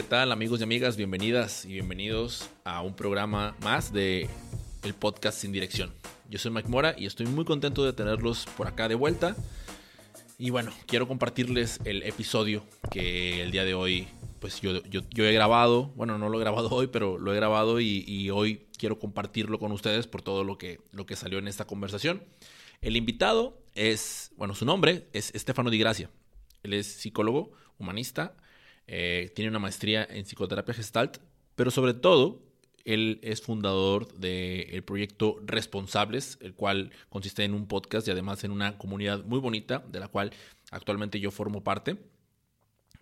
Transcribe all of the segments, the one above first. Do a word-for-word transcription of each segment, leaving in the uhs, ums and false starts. ¿Qué tal, amigos y amigas? Bienvenidas y bienvenidos a un programa más de el podcast Sin Dirección. Yo soy Mike Mora y estoy muy contento de tenerlos por acá de vuelta. Y bueno, quiero compartirles el episodio que el día de hoy pues yo, yo, yo he grabado. Bueno, no lo he grabado hoy, pero lo he grabado y, y hoy quiero compartirlo con ustedes por todo lo que, lo que salió en esta conversación. El invitado es, bueno, su nombre es Estefano Di Gracia. Él es psicólogo, humanista, eh, tiene una maestría en psicoterapia Gestalt, pero sobre todo él es fundador del proyecto Responsables, el cual consiste en un podcast y además en una comunidad muy bonita, de la cual actualmente yo formo parte.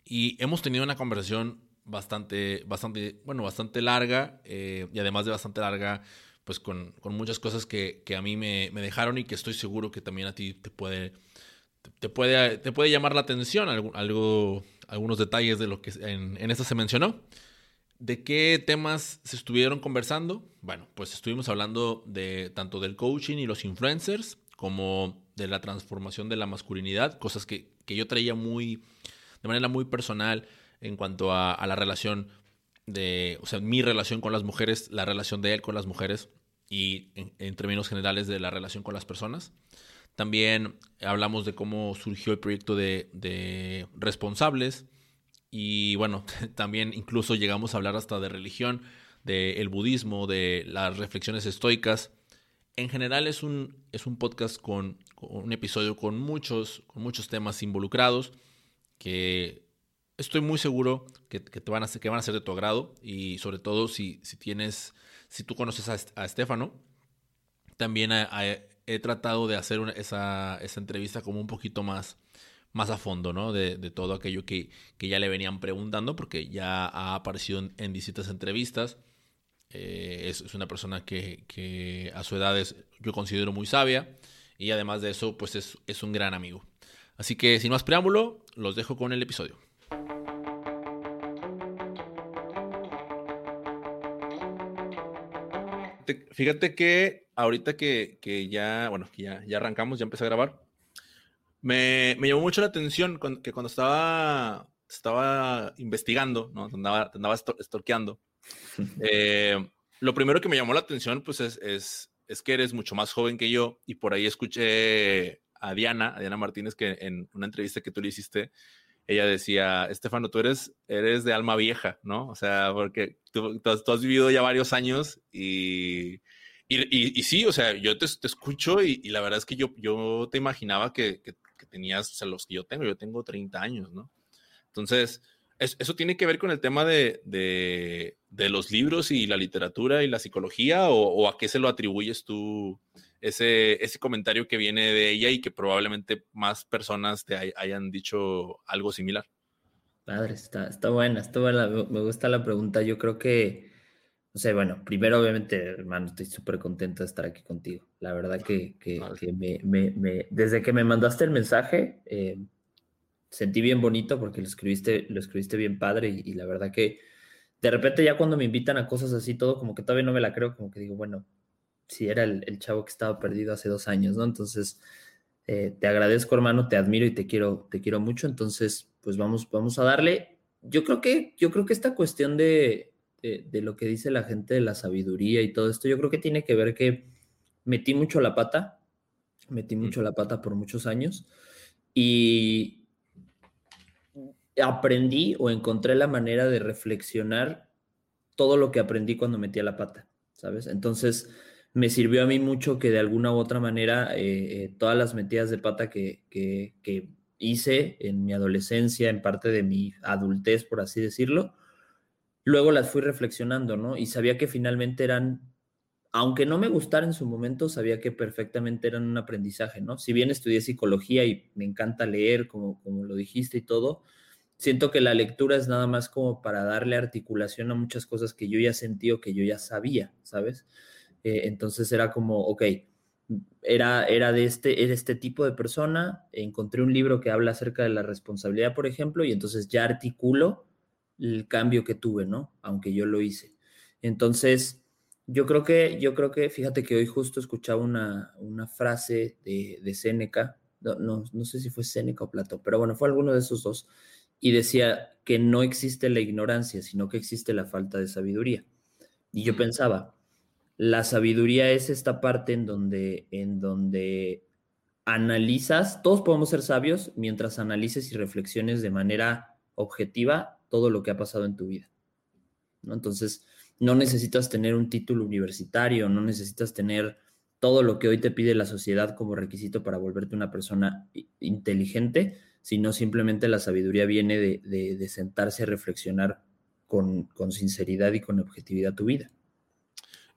Y hemos tenido una conversación bastante, bastante, bueno, bastante larga eh, y además de bastante larga, pues con, con muchas cosas que, que a mí me, me dejaron y que estoy seguro que también a ti te puede, te puede, te puede llamar la atención algo, algo, algunos detalles de lo que en, en esta se mencionó. ¿De qué temas se estuvieron conversando? Bueno, pues estuvimos hablando de tanto del coaching y los influencers, como de la transformación de la masculinidad, cosas que, que yo traía muy, de manera muy personal en cuanto a, a la relación de, o sea, mi relación con las mujeres, la relación de él con las mujeres y en, en términos generales de la relación con las personas. También hablamos de cómo surgió el proyecto de, de Responsables. Y bueno, también incluso llegamos a hablar hasta de religión, del budismo, de las reflexiones estoicas. En general es un, es un podcast con, con un episodio con muchos, con muchos temas involucrados que estoy muy seguro que, que, te van a ser, que van a ser de tu agrado. Y sobre todo si, si, tienes, si tú conoces a, a Estefano, también a, a, he tratado de hacer una, esa, esa entrevista como un poquito más... más a fondo, ¿no? De, de todo aquello que, que ya le venían preguntando, porque ya ha aparecido en, en distintas entrevistas. Eh, es, es una persona que, que a su edad es, yo considero muy sabia, y además de eso, pues es, es un gran amigo. Así que, sin más preámbulo, los dejo con el episodio. Fíjate que ahorita que, que ya, bueno, ya, ya arrancamos, ya empecé a grabar, Me, me llamó mucho la atención con, que cuando estaba, estaba investigando, ¿no? Te andaba, te andaba estorqueando. Eh, lo primero que me llamó la atención pues, es, es, es que eres mucho más joven que yo. Y por ahí escuché a Diana, a Diana Martínez, que en una entrevista que tú le hiciste, ella decía, Estefano, tú eres, eres de alma vieja, ¿no? O sea, porque tú, tú, has, tú has vivido ya varios años y... Y, y, y sí, o sea, yo te, te escucho y, y la verdad es que yo, yo te imaginaba que, que, que tenías, o sea, los que yo tengo, yo tengo treinta años, ¿no? Entonces, es, ¿eso tiene que ver con el tema de, de, de los libros y la literatura y la psicología? ¿O, o a qué se lo atribuyes tú ese, ese comentario que viene de ella y que probablemente más personas te hay, hayan dicho algo similar? Padre, está, está buena, está buena, me gusta la pregunta. Yo creo que O sea, bueno, primero, obviamente, hermano, estoy súper contento de estar aquí contigo. La verdad que, que, vale. que me, me, me, desde que me mandaste el mensaje, eh, sentí bien bonito porque lo escribiste, lo escribiste bien padre y, y la verdad que de repente ya cuando me invitan a cosas así, todo como que todavía no me la creo, como que digo, bueno, si era el, el chavo que estaba perdido hace dos años, ¿no? Entonces, eh, te agradezco, hermano, te admiro y te quiero, te quiero mucho. Entonces, pues vamos, vamos a darle. Yo creo que, yo creo que esta cuestión de... De, de lo que dice la gente de la sabiduría y todo esto, yo creo que tiene que ver que metí mucho la pata, metí mucho la pata por muchos años y aprendí o encontré la manera de reflexionar todo lo que aprendí cuando metí la pata, ¿sabes? Entonces me sirvió a mí mucho que de alguna u otra manera eh, eh, todas las metidas de pata que, que, que hice en mi adolescencia, en parte de mi adultez, por así decirlo, luego las fui reflexionando, ¿no? Y sabía que finalmente eran, aunque no me gustara en su momento, sabía que perfectamente eran un aprendizaje, ¿no? Si bien estudié psicología y me encanta leer, como, como lo dijiste y todo, siento que la lectura es nada más como para darle articulación a muchas cosas que yo ya sentí o que yo ya sabía, ¿sabes? Eh, entonces era como, ok, era, era de este, era este tipo de persona, encontré un libro que habla acerca de la responsabilidad, por ejemplo, y entonces ya articulo el cambio que tuve, ¿no? Aunque yo lo hice. Entonces, yo creo que, yo creo que, fíjate que hoy justo escuchaba una, una frase de, de Séneca, no, no, no sé si fue Séneca o Platón, pero bueno, fue alguno de esos dos, y decía que no existe la ignorancia, sino que existe la falta de sabiduría. Y yo pensaba, la sabiduría es esta parte en donde, en donde analizas, todos podemos ser sabios mientras analices y reflexiones de manera objetiva todo lo que ha pasado en tu vida, ¿no? Entonces, no necesitas tener un título universitario, no necesitas tener todo lo que hoy te pide la sociedad como requisito para volverte una persona inteligente, sino simplemente la sabiduría viene de, de, de sentarse a reflexionar con, con sinceridad y con objetividad tu vida.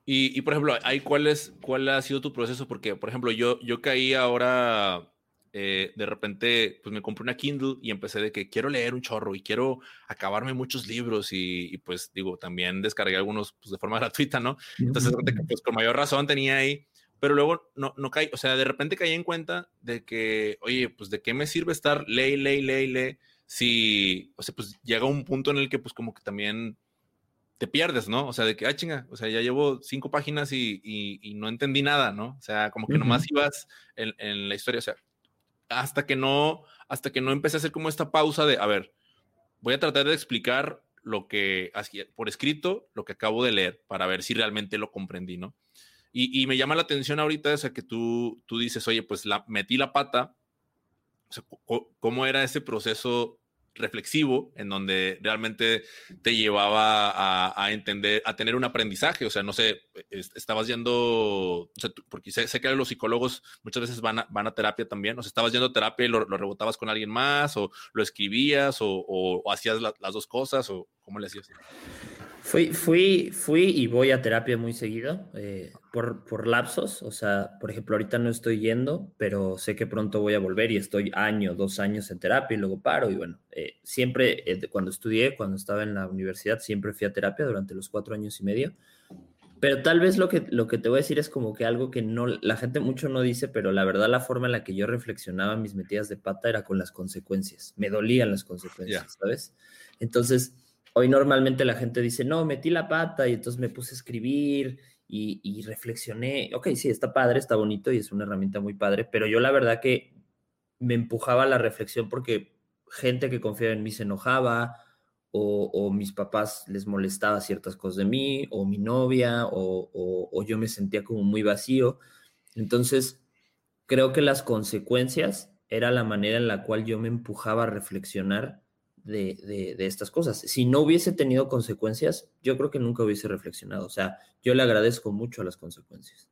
Y, y por ejemplo, ¿hay cuál, es, ¿cuál ha sido tu proceso? Porque, por ejemplo, yo, yo caí ahora, eh, de repente, pues me compré una Kindle y empecé de que quiero leer un chorro y quiero acabarme muchos libros y, y pues, digo, también descargué algunos pues, de forma gratuita, ¿no? Entonces, pues con mayor razón tenía ahí, pero luego no, no caí, o sea, de repente caí en cuenta de que, oye, pues, ¿de qué me sirve estar ley, ley, ley, ley? Si, o sea, pues llega un punto en el que, pues, como que también te pierdes, ¿no? O sea, de que, ah, chinga, o sea, ya llevo cinco páginas y, y, y no entendí nada, ¿no? O sea, como que uh-huh. nomás ibas en, en la historia, o sea, hasta que no, hasta que no empecé a hacer como esta pausa de, a ver, voy a tratar de explicar lo que, por escrito, lo que acabo de leer, para ver si realmente lo comprendí, ¿no? Y, y me llama la atención ahorita, o sea, que tú, tú dices, oye, pues la, metí la pata, o sea, ¿cómo era ese proceso reflexivo en donde realmente te llevaba a, a entender, a tener un aprendizaje? O sea, no sé, est- estabas yendo, o sea, tú, porque sé, sé que los psicólogos muchas veces van a, van a terapia también, o sea, estabas yendo a terapia y lo, lo rebotabas con alguien más, o lo escribías, o, o, o hacías la, las dos cosas, o ¿cómo le hacías? Fui, fui, fui y voy a terapia muy seguido, eh, por, por lapsos, o sea, por ejemplo, ahorita no estoy yendo, pero sé que pronto voy a volver y estoy año, dos años en terapia y luego paro y bueno, eh, siempre eh, cuando estudié, cuando estaba en la universidad, siempre fui a terapia durante los cuatro años y medio, pero tal vez lo que, lo que te voy a decir es como que algo que no, la gente mucho no dice, pero la verdad la forma en la que yo reflexionaba mis metidas de pata era con las consecuencias, me dolían las consecuencias, yeah. ¿sabes? Entonces, hoy normalmente la gente dice, no, metí la pata y entonces me puse a escribir y, y reflexioné. Ok, sí, está padre, está bonito y es una herramienta muy padre, pero yo la verdad que me empujaba a la reflexión porque gente que confiaba en mí se enojaba o, o mis papás les molestaba ciertas cosas de mí o mi novia o, o, o yo me sentía como muy vacío. Entonces, creo que las consecuencias era la manera en la cual yo me empujaba a reflexionar De, de, de estas cosas. Si no hubiese tenido consecuencias, yo creo que nunca hubiese reflexionado. O sea, yo le agradezco mucho a las consecuencias.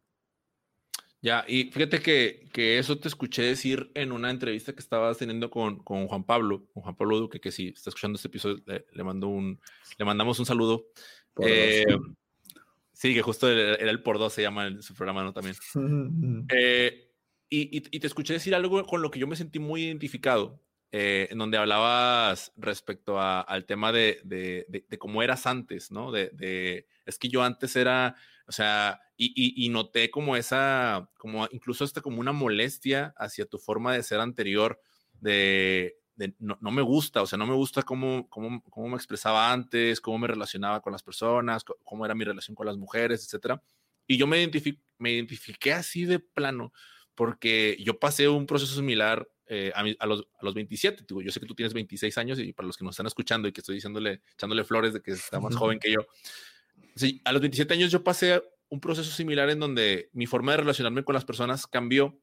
Ya, y fíjate que, que eso te escuché decir en una entrevista que estabas teniendo con, con Juan Pablo, con Juan Pablo Duque, que si está escuchando este episodio, le, le, mando un, le mandamos un saludo. Eh, sí, que justo era el, el, el por dos, se llama el, su programa, ¿no? También. eh, y, y, y te escuché decir algo con lo que yo me sentí muy identificado. Eh, en donde hablabas respecto a, al tema de, de, de, de cómo eras antes, ¿no? De, de, es que yo antes era, o sea, y, y, y noté como esa, como incluso hasta como una molestia hacia tu forma de ser anterior, de, de no, no me gusta, o sea, no me gusta cómo, cómo, cómo me expresaba antes, cómo me relacionaba con las personas, cómo era mi relación con las mujeres, etcétera. Y yo me, identific- me identifiqué así de plano, porque yo pasé un proceso similar. Eh, a, mi, a, los, a los veintisiete, tú, yo sé que tú tienes veintiséis años y para los que nos están escuchando y que estoy diciéndole, echándole flores de que está más joven que yo. Sí, a los veintisiete años yo pasé un proceso similar en donde mi forma de relacionarme con las personas cambió,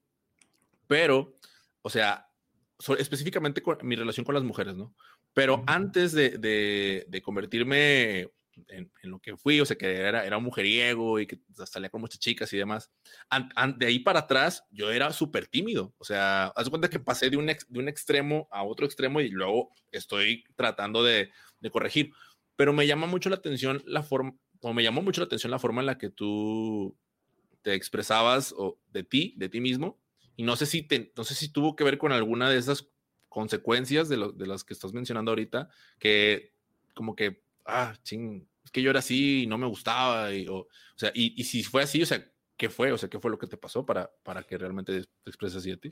pero, o sea, so, específicamente con mi relación con las mujeres, ¿no? Pero antes de, de, de convertirme en, en lo que fui, o sea, que era, era un mujeriego y que salía con muchas chicas y demás. An, an, de ahí para atrás, yo era súper tímido. O sea, haz cuenta que pasé de un, ex, de un extremo a otro extremo y luego estoy tratando de, de corregir. Pero me llama mucho la atención la forma, o me llamó mucho la atención la forma en la que tú te expresabas o de ti, de ti mismo. Y no sé si, te, no sé si tuvo que ver con alguna de esas consecuencias de, lo, de las que estás mencionando ahorita, que como que ah, ching, es que yo era así y no me gustaba, y, o, o sea, y, y si fue así, o sea, ¿qué fue? O sea, ¿qué fue lo que te pasó para, para que realmente te expreses así de ti?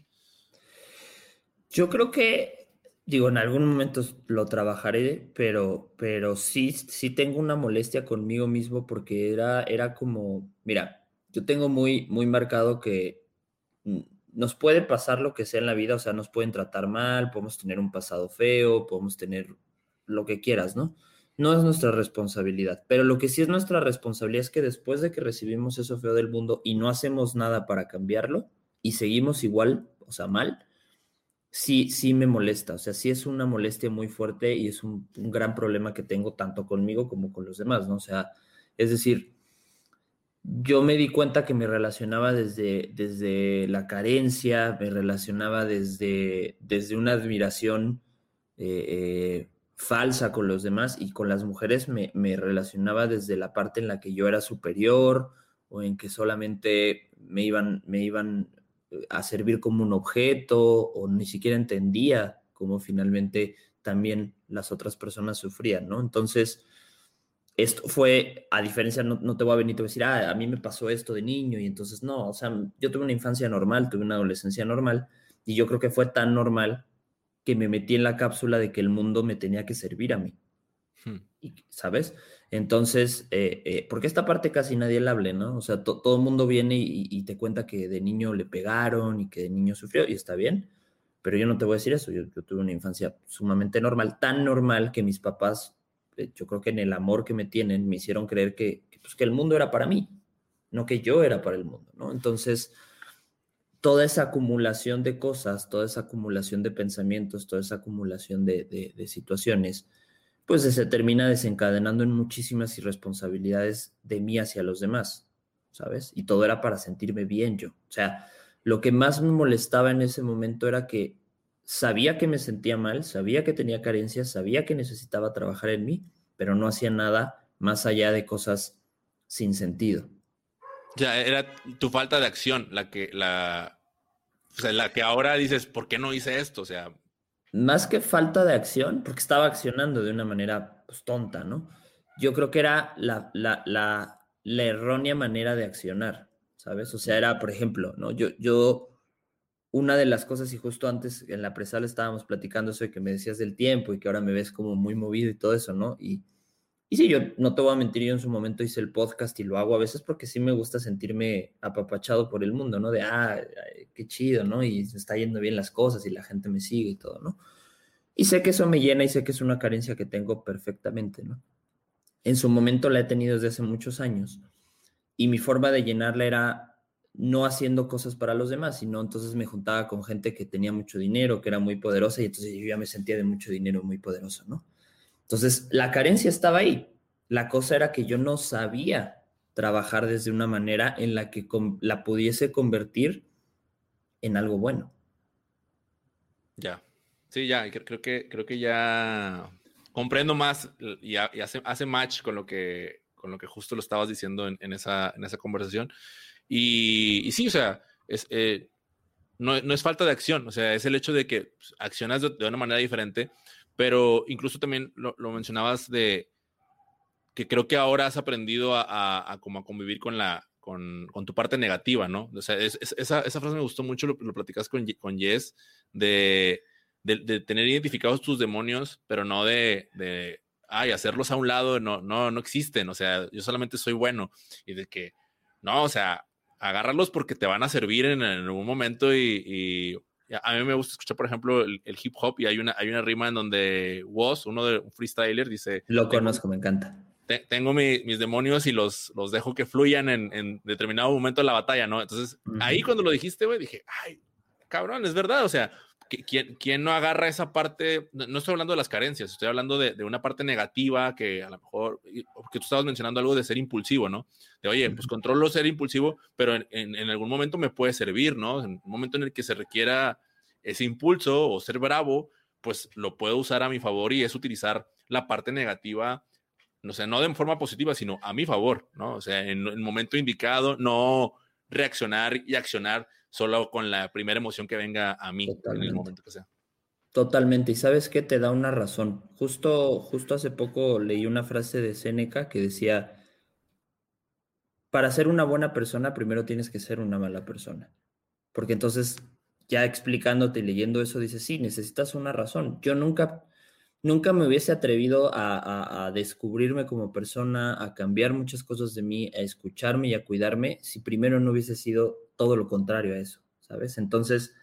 Yo creo que, digo, en algún momento lo trabajaré, pero, pero sí, sí tengo una molestia conmigo mismo porque era, era como, mira, yo tengo muy, muy marcado que nos puede pasar lo que sea en la vida, o sea, nos pueden tratar mal, podemos tener un pasado feo, podemos tener lo que quieras, ¿no? No es nuestra responsabilidad, pero lo que sí es nuestra responsabilidad es que después de que recibimos eso feo del mundo y no hacemos nada para cambiarlo y seguimos igual, o sea, mal, sí, sí me molesta, o sea, sí es una molestia muy fuerte y es un, un gran problema que tengo tanto conmigo como con los demás, ¿no? O sea, es decir, yo me di cuenta que me relacionaba desde, desde la carencia, me relacionaba desde, desde una admiración eh, eh, falsa con los demás, y con las mujeres me, me relacionaba desde la parte en la que yo era superior o en que solamente me iban, me iban a servir como un objeto, o ni siquiera entendía cómo finalmente también las otras personas sufrían, ¿no? Entonces, esto fue, a diferencia, no, no te voy a venir y te voy a decir, ah, a mí me pasó esto de niño, y entonces no, o sea, yo tuve una infancia normal, tuve una adolescencia normal, y yo creo que fue tan normal que me metí en la cápsula de que el mundo me tenía que servir a mí, hmm. y, ¿sabes? Entonces, eh, eh, porque esta parte casi nadie la hable, ¿no? O sea, to, todo el mundo viene y, y te cuenta que de niño le pegaron y que de niño sufrió, y está bien, pero yo no te voy a decir eso, yo, yo tuve una infancia sumamente normal, tan normal que mis papás, yo creo que en el amor que me tienen, me hicieron creer que, que, pues, que el mundo era para mí, no que yo era para el mundo, ¿no? Entonces, toda esa acumulación de cosas, toda esa acumulación de pensamientos, toda esa acumulación de, de, de situaciones, pues se termina desencadenando en muchísimas irresponsabilidades de mí hacia los demás, ¿sabes? Y todo era para sentirme bien yo. O sea, lo que más me molestaba en ese momento era que sabía que me sentía mal, sabía que tenía carencias, sabía que necesitaba trabajar en mí, pero no hacía nada más allá de cosas sin sentido. O sea, era tu falta de acción la que, la, o sea, la que ahora dices, ¿por qué no hice esto? O sea, más que falta de acción, porque estaba accionando de una manera pues, tonta, ¿no? Yo creo que era la, la, la, la errónea manera de accionar, ¿sabes? O sea, era, por ejemplo, ¿no? Yo... yo Una de las cosas, y justo antes en la presala estábamos platicando eso de que me decías del tiempo y que ahora me ves como muy movido y todo eso, ¿no? Y, y sí, yo no te voy a mentir, yo en su momento hice el podcast y lo hago a veces porque sí me gusta sentirme apapachado por el mundo, ¿no? De, ah, qué chido, ¿no? Y se está yendo bien las cosas y la gente me sigue y todo, ¿no? Y sé que eso me llena y sé que es una carencia que tengo perfectamente, ¿no? En su momento la he tenido desde hace muchos años y mi forma de llenarla era no haciendo cosas para los demás, sino entonces me juntaba con gente que tenía mucho dinero, que era muy poderosa, y entonces yo ya me sentía de mucho dinero muy poderoso, ¿no? Entonces, la carencia estaba ahí. La cosa era que yo no sabía trabajar desde una manera en la que la pudiese convertir en algo bueno. Ya. Sí, ya. Creo que, creo que ya comprendo más y hace, hace match con lo que, con lo que justo lo estabas diciendo en, en, esa, en esa conversación. Y, y sí, o sea, es, eh, no, no es falta de acción, o sea, es el hecho de que accionas de, de una manera diferente, pero incluso también lo, lo mencionabas de que creo que ahora has aprendido a, a, a, como a convivir con, la, con, con tu parte negativa, ¿no? O sea, es, es, esa, esa frase me gustó mucho, lo, lo platicas con, con Jess, de, de, de tener identificados tus demonios, pero no de... de ay, hacerlos a un lado, no, no, no existen, o sea, yo solamente soy bueno, y de que, no, o sea... agárralos porque te van a servir en algún momento y, y a mí me gusta escuchar, por ejemplo, el, el hip hop y hay una, hay una rima en donde Wos, uno de un freestyler, dice... Lo conozco, me encanta. Te, tengo mi, mis demonios y los, los dejo que fluyan en, en determinado momento de la batalla, ¿no? Entonces, uh-huh. ahí cuando lo dijiste, güey, dije, ay, cabrón, es verdad, o sea, ¿quién, quién no agarra esa parte? No, no estoy hablando de las carencias, estoy hablando de, de una parte negativa que a lo mejor, porque tú estabas mencionando algo de ser impulsivo, ¿no? De, oye, pues controlo ser impulsivo, pero en, en, en algún momento me puede servir, ¿no? En un momento en el que se requiera ese impulso o ser bravo, pues lo puedo usar a mi favor y es utilizar la parte negativa, no sé, no de forma positiva, sino a mi favor, ¿no? O sea, en el momento indicado, no reaccionar y accionar solo con la primera emoción que venga a mí Totalmente. En el momento que sea. Totalmente. Y ¿sabes qué? Te da una razón. Justo, justo hace poco leí una frase de Séneca que decía... Para ser una buena persona, primero tienes que ser una mala persona. Porque entonces, ya explicándote y leyendo eso, dices, sí, necesitas una razón. Yo nunca, nunca me hubiese atrevido a, a, a descubrirme como persona, a cambiar muchas cosas de mí, a escucharme y a cuidarme, si primero no hubiese sido todo lo contrario a eso. ¿sabes? Entonces,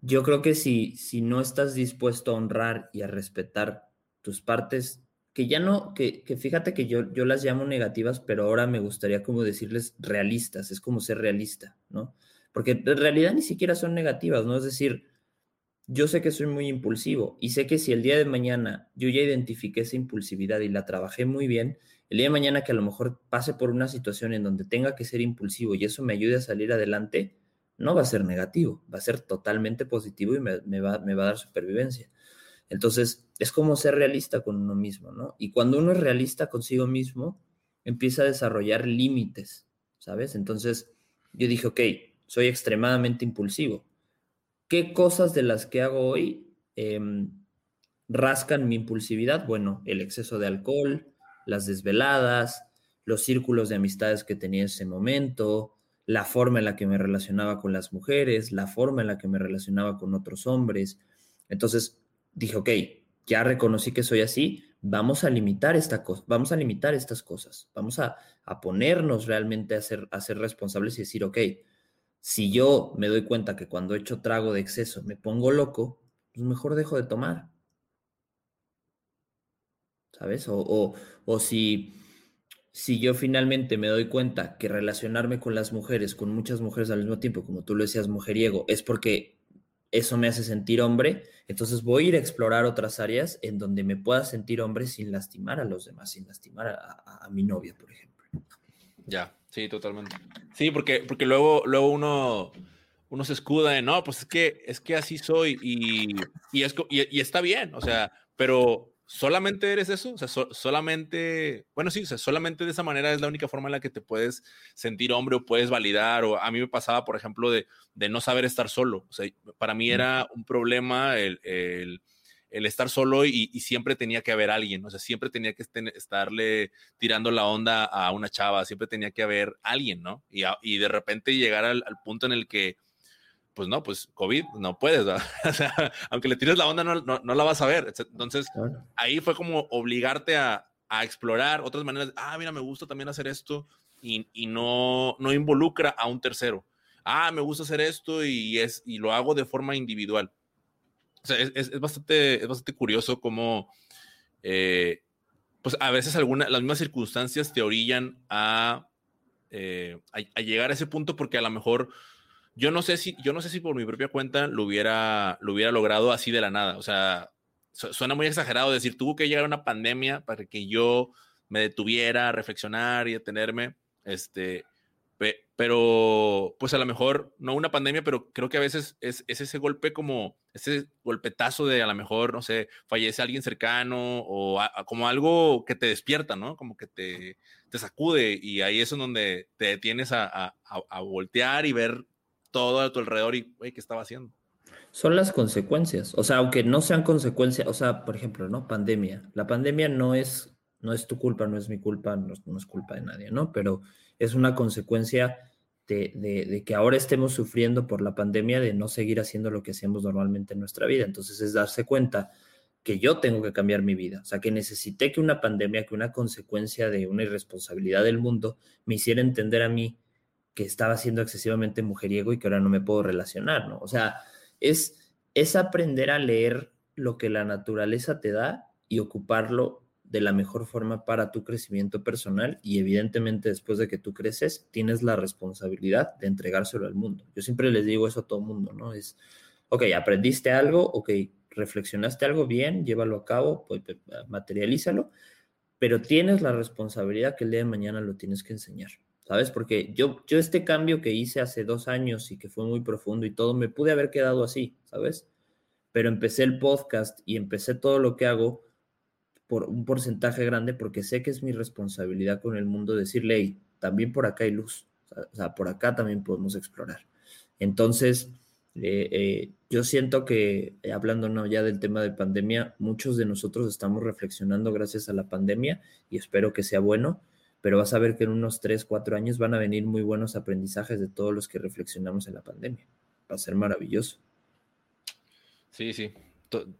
yo creo que si, si no estás dispuesto a honrar y a respetar tus partes, que ya no, que, que fíjate que yo, yo las llamo negativas, pero ahora me gustaría como decirles realistas, es como ser realista, ¿no? Porque en realidad ni siquiera son negativas, ¿no? Es decir, yo sé que soy muy impulsivo y sé que si el día de mañana yo ya identifiqué esa impulsividad y la trabajé muy bien, el día de mañana que a lo mejor pase por una situación en donde tenga que ser impulsivo y eso me ayude a salir adelante, no va a ser negativo, va a ser totalmente positivo y me, me, va, me va a dar supervivencia. Entonces, es como ser realista con uno mismo, ¿no? Y cuando uno es realista consigo mismo, empieza a desarrollar límites, ¿sabes? Entonces, yo dije, ok, soy extremadamente impulsivo. ¿Qué cosas de las que hago hoy eh, rascan mi impulsividad? Bueno, el exceso de alcohol, las desveladas, los círculos de amistades que tenía en ese momento, la forma en la que me relacionaba con las mujeres, la forma en la que me relacionaba con otros hombres. Entonces, dije, ok, ya reconocí que soy así, vamos a limitar esta cosa, vamos a limitar estas cosas, vamos a, a ponernos realmente a ser, a ser responsables y decir, ok, si yo me doy cuenta que cuando echo trago de exceso me pongo loco, pues mejor dejo de tomar, ¿sabes? O, o, o si, si yo finalmente me doy cuenta que relacionarme con las mujeres, con muchas mujeres al mismo tiempo, como tú lo decías, mujeriego, es porque eso me hace sentir hombre, entonces voy a ir a explorar otras áreas en donde me pueda sentir hombre sin lastimar a los demás, sin lastimar a, a, a mi novia, por ejemplo. Ya, sí, totalmente. Sí, porque, porque luego, luego uno, uno se escuda en, no, pues es que, es que así soy y, y, es, y, y está bien, o sea, pero ¿solamente eres eso? O sea, so, solamente, bueno, sí, o sea, solamente de esa manera es la única forma en la que te puedes sentir hombre o puedes validar. O a mí me pasaba, por ejemplo, de, de no saber estar solo. O sea, para mí era un problema el, el, el estar solo y, y siempre tenía que haber alguien. O sea, siempre tenía que ten, estarle tirando la onda a una chava, siempre tenía que haber alguien, ¿no? Y, a, y de repente llegar al, al punto en el que, pues no, pues COVID, no puedes, o sea, aunque le tires la onda, no, no, no la vas a ver. Entonces, ahí fue como obligarte a, a explorar otras maneras. Ah, mira, me gusta también hacer esto y, y no, no involucra a un tercero. Ah, me gusta hacer esto y, es, y lo hago de forma individual. O sea, es, es, es, bastante, es bastante curioso cómo, eh, pues a veces alguna, las mismas circunstancias te orillan a, eh, a, a llegar a ese punto porque a lo mejor... Yo no sé si, yo no sé si por mi propia cuenta lo hubiera, lo hubiera logrado así de la nada. O sea, suena muy exagerado decir, tuvo que llegar una pandemia para que yo me detuviera a reflexionar y detenerme. Este, pe, pero pues a lo mejor no una pandemia, pero creo que a veces es, es ese golpe como, ese golpetazo de a lo mejor, no sé, fallece alguien cercano o a, a, como algo que te despierta, ¿no? Como que te, te sacude y ahí es donde te detienes a, a, a voltear y ver todo a tu alrededor y, güey, ¿qué estaba haciendo? Son las consecuencias. O sea, aunque no sean consecuencias, o sea, por ejemplo, ¿no? Pandemia. La pandemia no es, no es tu culpa, no es mi culpa, no, no es culpa de nadie, ¿no? Pero es una consecuencia de, de, de que ahora estemos sufriendo por la pandemia de no seguir haciendo lo que hacemos normalmente en nuestra vida. Entonces, es darse cuenta que yo tengo que cambiar mi vida. O sea, que necesité que una pandemia, que una consecuencia de una irresponsabilidad del mundo me hiciera entender a mí que estaba siendo excesivamente mujeriego y que ahora no me puedo relacionar, ¿no? O sea, es, es aprender a leer lo que la naturaleza te da y ocuparlo de la mejor forma para tu crecimiento personal y evidentemente después de que tú creces tienes la responsabilidad de entregárselo al mundo. Yo siempre les digo eso a todo mundo, ¿no? Es, ok, aprendiste algo, ok, reflexionaste algo, bien, llévalo a cabo, pues, materialízalo, pero tienes la responsabilidad que el día de mañana lo tienes que enseñar. ¿Sabes? Porque yo, yo este cambio que hice hace dos años y que fue muy profundo y todo, me pude haber quedado así, ¿sabes? Pero empecé el podcast y empecé todo lo que hago por un porcentaje grande porque sé que es mi responsabilidad con el mundo decirle, hey, también por acá hay luz, o sea, por acá también podemos explorar. Entonces, eh, eh, yo siento que, hablando no, ya del tema de pandemia, muchos de nosotros estamos reflexionando gracias a la pandemia y espero que sea bueno, pero vas a ver que en unos tres, cuatro años van a venir muy buenos aprendizajes de todos los que reflexionamos en la pandemia. Va a ser maravilloso. Sí, sí,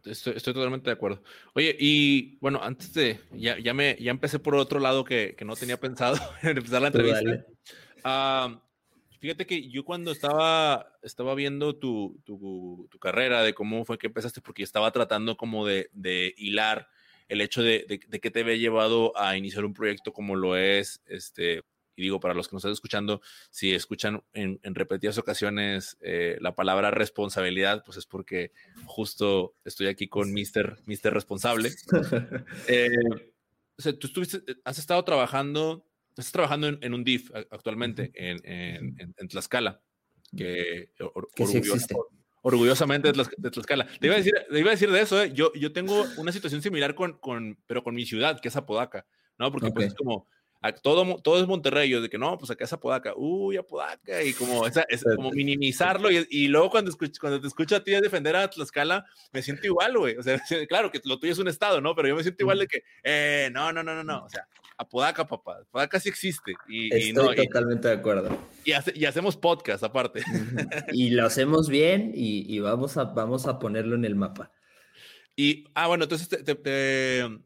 estoy, estoy totalmente de acuerdo. Oye, y bueno, antes de, ya, ya, me, ya empecé por otro lado que, que no tenía pensado en empezar la entrevista. Uh, Fíjate que yo cuando estaba, estaba viendo tu, tu, tu carrera, de cómo fue que empezaste, porque estaba tratando como de, de hilar el hecho de, de, de que te había llevado a iniciar un proyecto como lo es, este, y digo, para los que nos están escuchando, si escuchan en, en repetidas ocasiones eh, la palabra responsabilidad, pues es porque justo estoy aquí con Mister Responsable. eh, o sea, tú estuviste, has estado trabajando... Estás trabajando en, en un D I F actualmente, en, en, en, en Tlaxcala, que, or, que orgullosa, sí existe. Or, orgullosamente de Tlaxcala. Te iba a decir, te iba a decir de eso, ¿eh? yo, yo tengo una situación similar, con, con, pero con mi ciudad, que es Apodaca, ¿no? Porque okay. pues es como, a, todo, todo es Monterrey, yo de que no, pues acá es Apodaca, uy, Apodaca, y como, esa, es como minimizarlo, y, y luego cuando, escucho, cuando te escucho a ti defender a Tlaxcala, me siento igual, güey. O sea, claro que lo tuyo es un estado, ¿no? Pero yo me siento igual de que, eh, no, no, no, no, no, o sea, Apodaca, papá. Apodaca sí existe. Y, Estoy y no, totalmente y, de acuerdo. Y, hace, y hacemos podcast aparte. Y lo hacemos bien y, y vamos, a, vamos a ponerlo en el mapa. Y, ah, bueno, entonces te, te, te,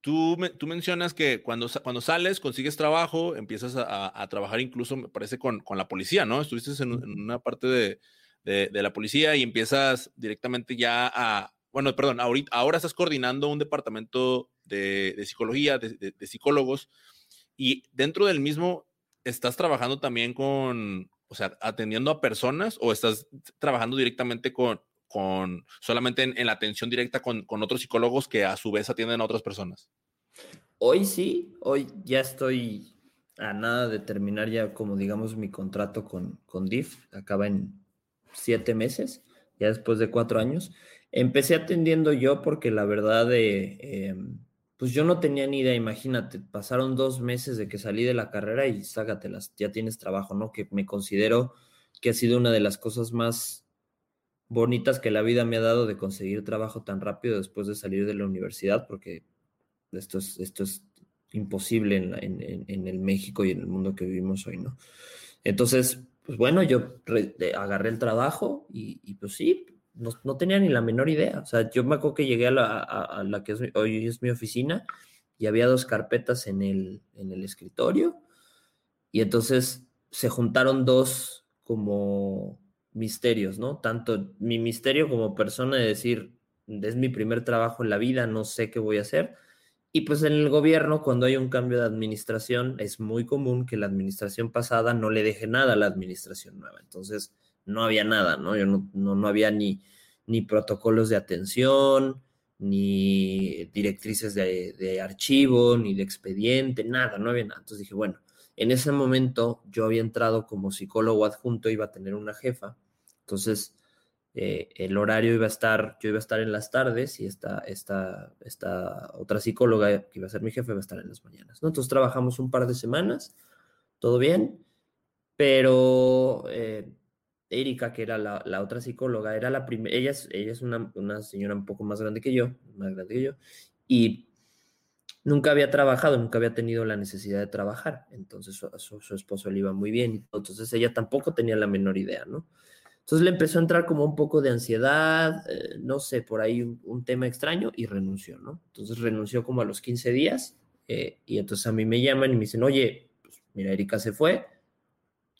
tú, tú mencionas que cuando, cuando sales, consigues trabajo, empiezas a, a trabajar incluso, me parece, con, con la policía, ¿no? Estuviste en, en una parte de, de, de la policía y empiezas directamente ya a... Bueno, perdón, ahorita, ahora estás coordinando un departamento de, de psicología, de, de, de psicólogos, y dentro del mismo estás trabajando también con, o sea, atendiendo a personas, o estás trabajando directamente con, con solamente en, en la atención directa con, con otros psicólogos que a su vez atienden a otras personas. Hoy sí, hoy ya estoy a nada de terminar ya, como digamos, mi contrato con, con D I F, acaba en siete meses, ya después de cuatro años. Empecé atendiendo yo porque la verdad, eh, eh, pues yo no tenía ni idea, imagínate, pasaron dos meses de que salí de la carrera y sácatelas, ya tienes trabajo, ¿no? Que me considero que ha sido una de las cosas más bonitas que la vida me ha dado, de conseguir trabajo tan rápido después de salir de la universidad, porque esto es, esto es imposible en, la, en, en, en el México y en el mundo que vivimos hoy, ¿no? Entonces, pues bueno, yo re, agarré el trabajo y, y pues sí, No, no tenía ni la menor idea. O sea, yo me acuerdo que llegué a la, a, a la que es, hoy es mi oficina, y había dos carpetas en el, en el escritorio, y entonces se juntaron dos como misterios, ¿no? Tanto mi misterio como persona de decir, es mi primer trabajo en la vida, no sé qué voy a hacer. Y pues en el gobierno, cuando hay un cambio de administración, es muy común que la administración pasada no le deje nada a la administración nueva. Entonces... no había nada, ¿no? Yo no, no, no había ni, ni protocolos de atención, ni directrices de, de archivo, ni de expediente, nada, no había nada. Entonces dije, bueno, en ese momento yo había entrado como psicólogo adjunto, iba a tener una jefa, entonces eh, el horario iba a estar, yo iba a estar en las tardes y esta, esta, esta otra psicóloga que iba a ser mi jefa iba a estar en las mañanas, ¿no? Entonces trabajamos un par de semanas, todo bien, pero... Eh, Erika, que era la, la otra psicóloga, era la primera, ella es, ella es una, una señora un poco más grande que yo, más grande que yo, y nunca había trabajado, nunca había tenido la necesidad de trabajar, entonces su, su, su esposo le iba muy bien, entonces ella tampoco tenía la menor idea, ¿no? Entonces le empezó a entrar como un poco de ansiedad, eh, no sé, por ahí un, un tema extraño, y renunció, ¿no? Entonces renunció como a los quince días, eh, y entonces a mí me llaman y me dicen, oye, pues mira, Erika se fue,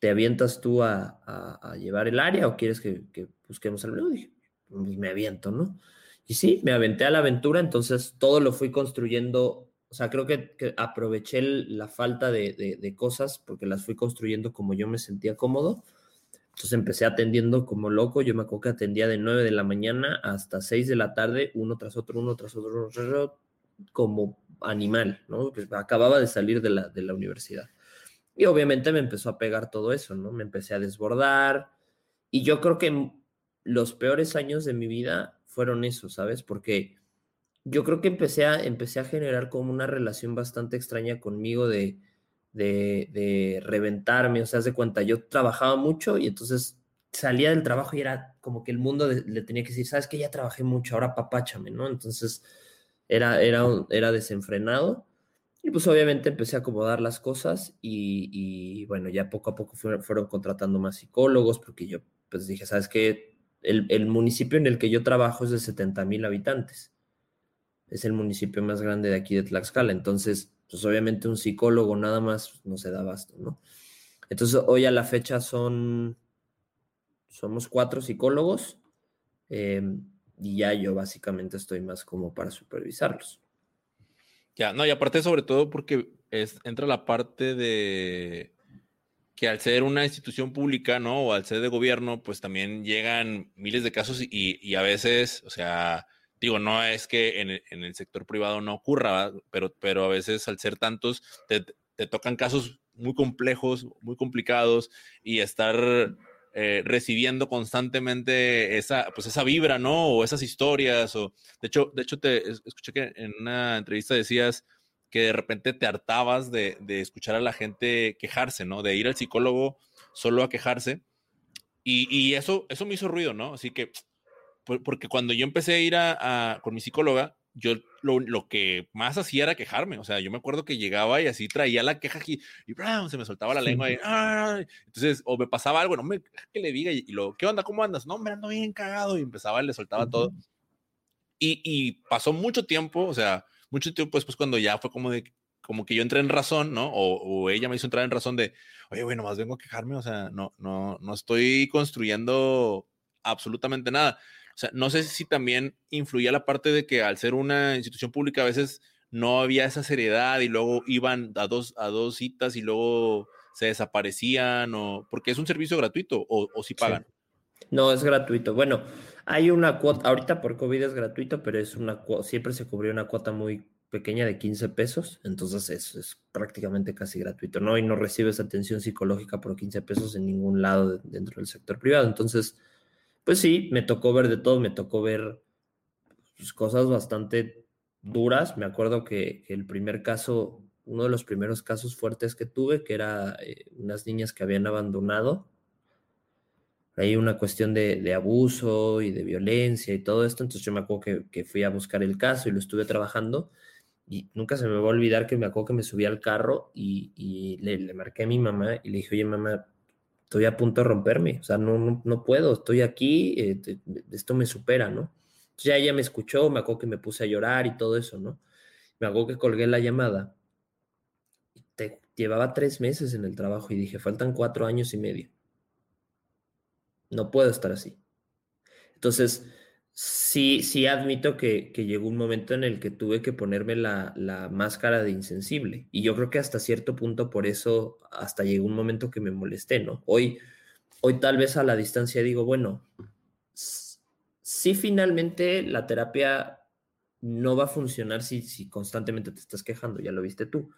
¿te avientas tú a, a, a llevar el área o quieres que, que busquemos algo? Dije, pues me aviento, ¿no? Y sí, me aventé a la aventura, entonces todo lo fui construyendo, o sea, creo que, que aproveché la falta de, de, de cosas porque las fui construyendo como yo me sentía cómodo. Entonces empecé atendiendo como loco, yo me acuerdo que atendía de nueve de la mañana hasta seis de la tarde, uno tras otro, uno tras otro, uno tras otro, como animal, ¿no? Pues acababa de salir de la, de la universidad. Y obviamente me empezó a pegar todo eso, ¿no? Me empecé a desbordar. Y yo creo que los peores años de mi vida fueron esos, ¿sabes? Porque yo creo que empecé a, empecé a generar como una relación bastante extraña conmigo de, de, de reventarme. O sea, haz de cuenta, yo trabajaba mucho y entonces salía del trabajo y era como que el mundo de, le tenía que decir, ¿sabes qué? Ya trabajé mucho, ahora papáchame, ¿no? Entonces era, era, era desenfrenado. Y pues obviamente empecé a acomodar las cosas y, y bueno, ya poco a poco fueron, fueron contratando más psicólogos porque yo pues dije, ¿sabes qué? El, el municipio en el que yo trabajo es de setenta mil habitantes. Es el municipio más grande de aquí de Tlaxcala. Entonces, pues obviamente un psicólogo nada más no se da abasto, ¿no? Entonces, hoy a la fecha son, somos cuatro psicólogos eh, y ya yo básicamente estoy más como para supervisarlos. Ya, no, y aparte sobre todo porque es, entra la parte de que al ser una institución pública, ¿no? O al ser de gobierno, pues también llegan miles de casos y, y a veces, o sea, digo, no es que en el, en el sector privado no ocurra, pero, pero a veces al ser tantos te, te tocan casos muy complejos, muy complicados y estar eh, recibiendo constantemente esa, pues esa vibra, ¿no? O esas historias. O, de hecho, de hecho te escuché que en una entrevista decías que de repente te hartabas de, de escuchar a la gente quejarse, ¿no? De ir al psicólogo solo a quejarse. Y, y eso, eso me hizo ruido, ¿no? Así que, porque cuando yo empecé a ir a, a, con mi psicóloga, yo lo, lo que más hacía era quejarme. O sea, yo me acuerdo que llegaba y así traía la queja aquí y ¡bram! Se me soltaba la lengua. Y, ¡ay! Entonces, o me pasaba algo, no me que le diga y, y lo, ¿qué onda? ¿Cómo andas? No, me ando bien cagado. Y empezaba, le soltaba uh-huh. todo. Y, y pasó mucho tiempo, o sea, mucho tiempo después cuando ya fue como de, como que yo entré en razón, ¿no? O, o ella me hizo entrar en razón de, oye, bueno, más vengo a quejarme. O sea, no, no, no estoy construyendo absolutamente nada. O sea, no sé si también influía la parte de que al ser una institución pública a veces no había esa seriedad y luego iban a dos, a dos citas y luego se desaparecían, o porque es un servicio gratuito o, o si pagan. Sí. No, es gratuito. Bueno, hay una cuota, ahorita por COVID es gratuito, pero es una cuota, siempre se cubrió una cuota muy pequeña de quince pesos, entonces es, es prácticamente casi gratuito, ¿no? Y no recibes atención psicológica por quince pesos en ningún lado de, dentro del sector privado, entonces... Pues sí, me tocó ver de todo, me tocó ver pues, cosas bastante duras. Me acuerdo que el primer caso, uno de los primeros casos fuertes que tuve, que era eh, unas niñas que habían abandonado. Hay una cuestión de, de abuso y de violencia y todo esto. Entonces yo me acuerdo que, que fui a buscar el caso y lo estuve trabajando. Y nunca se me va a olvidar que me acuerdo que me subí al carro y, y le, le marqué a mi mamá y le dije, oye, mamá, estoy a punto de romperme, o sea, no, no, no puedo, estoy aquí, eh, te, esto me supera, ¿no? Entonces ya ella me escuchó, me acuerdo que me puse a llorar y todo eso, ¿no? Me acuerdo que colgué la llamada. Te, llevaba tres meses en el trabajo y dije, faltan cuatro años y medio. No puedo estar así. Entonces, sí, sí admito que, que llegó un momento en el que tuve que ponerme la, la máscara de insensible. Y yo creo que hasta cierto punto por eso hasta llegó un momento que me molesté, ¿no? Hoy, hoy tal vez a la distancia digo, bueno, sí finalmente la terapia no va a funcionar si, si constantemente te estás quejando, ya lo viste tú.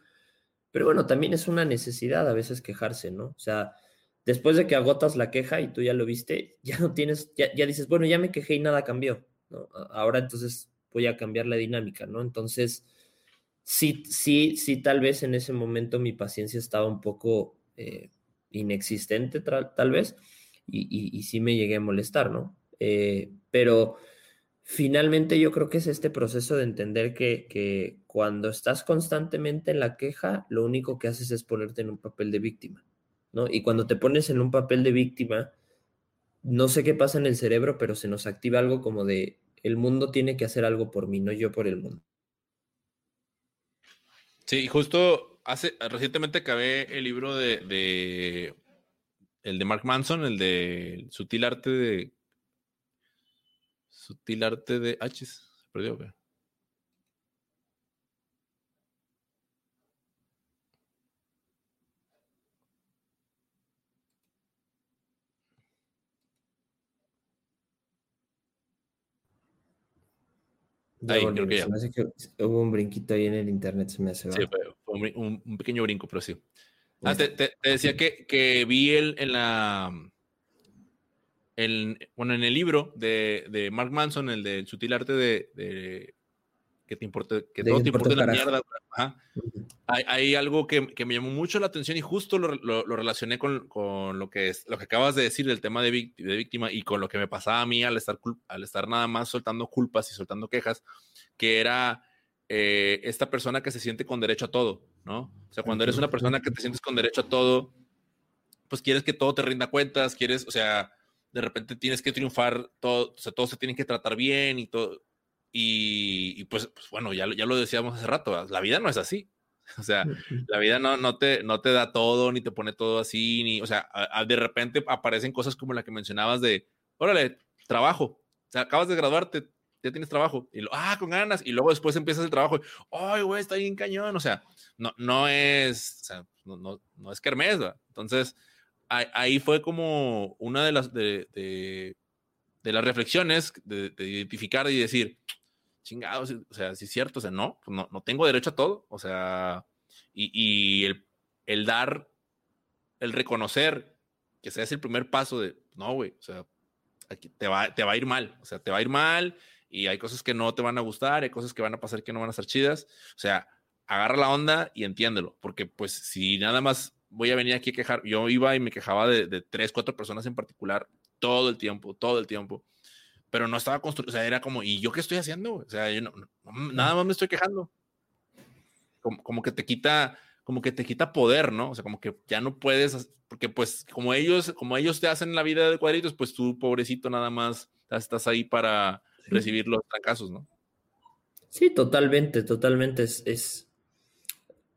Pero bueno, también es una necesidad a veces quejarse, ¿no? O sea... Después de que agotas la queja y tú ya lo viste, ya no tienes, ya, ya dices, bueno, ya me quejé y nada cambió, ¿no? Ahora entonces voy a cambiar la dinámica, ¿no? Entonces, sí, sí, sí, tal vez en ese momento mi paciencia estaba un poco eh, inexistente, tra- tal vez, y, y, y sí me llegué a molestar, ¿no? Eh, pero finalmente yo creo que es este proceso de entender que, que cuando estás constantemente en la queja, lo único que haces es ponerte en un papel de víctima, ¿no? Y cuando te pones en un papel de víctima, no sé qué pasa en el cerebro, pero se nos activa algo como de el mundo tiene que hacer algo por mí, no yo por el mundo. Sí, justo hace recientemente acabé el libro de, de el de Mark Manson, el de el Sutil Arte de Sutil Arte de H, se perdió, ¿qué? Ahí, creo que ya. Se me hace que hubo un brinquito ahí en el internet, se me hace. Sí, fue un, un pequeño brinco, pero sí. Ah, te, te, te decía que, que vi el, en la... El, bueno, en el libro de, de Mark Manson, el del sutil arte de... de que te importe, que de todo te importe la mierda. Ajá. Uh-huh. Hay, hay algo que, que me llamó mucho la atención y justo lo, lo, lo relacioné con, con lo, que es, lo que acabas de decir del tema de víctima, de víctima y con lo que me pasaba a mí al estar, cul- al estar nada más soltando culpas y soltando quejas, que era eh, esta persona que se siente con derecho a todo, ¿no? O sea, cuando eres una persona que te sientes con derecho a todo, pues quieres que todo te rinda cuentas, quieres, o sea, de repente tienes que triunfar, todo, o sea, todos se tienen que tratar bien y todo. Y, y pues, pues bueno, ya, ya lo decíamos hace rato, la vida no es así. O sea, la vida no, no, te, no te da todo, ni te pone todo así, ni, o sea, a, a, de repente aparecen cosas como la que mencionabas de, órale, trabajo, o sea, acabas de graduarte, ya tienes trabajo, y lo, ah, con ganas, y luego después empiezas el trabajo, y, ay, güey, está bien cañón, o sea, no, no es, o sea, no, no, no es kermés, ¿verdad? Entonces, a, ahí fue como una de las, de, de, de las reflexiones, de, de identificar y decir, chingados, o sea, sí es cierto, o sea, no, no, no tengo derecho a todo, o sea, y, y el, el dar, el reconocer que ese es el primer paso de, no, güey, o sea, aquí te va, te va a ir mal, o sea, te va a ir mal, y hay cosas que no te van a gustar, hay cosas que van a pasar que no van a ser chidas, o sea, agarra la onda y entiéndelo, porque pues si nada más voy a venir aquí a quejar, yo iba y me quejaba de, de tres, cuatro personas en particular todo el tiempo, todo el tiempo, pero no estaba construido, o sea, era como, ¿y yo qué estoy haciendo? O sea, yo no, no, nada más me estoy quejando. Como, como que te quita, como que te quita poder, ¿no? O sea, como que ya no puedes, porque pues como ellos, como ellos te hacen la vida de cuadritos, pues tú, pobrecito, nada más estás ahí para sí. recibir los fracasos, ¿no? Sí, totalmente, totalmente. Es, es,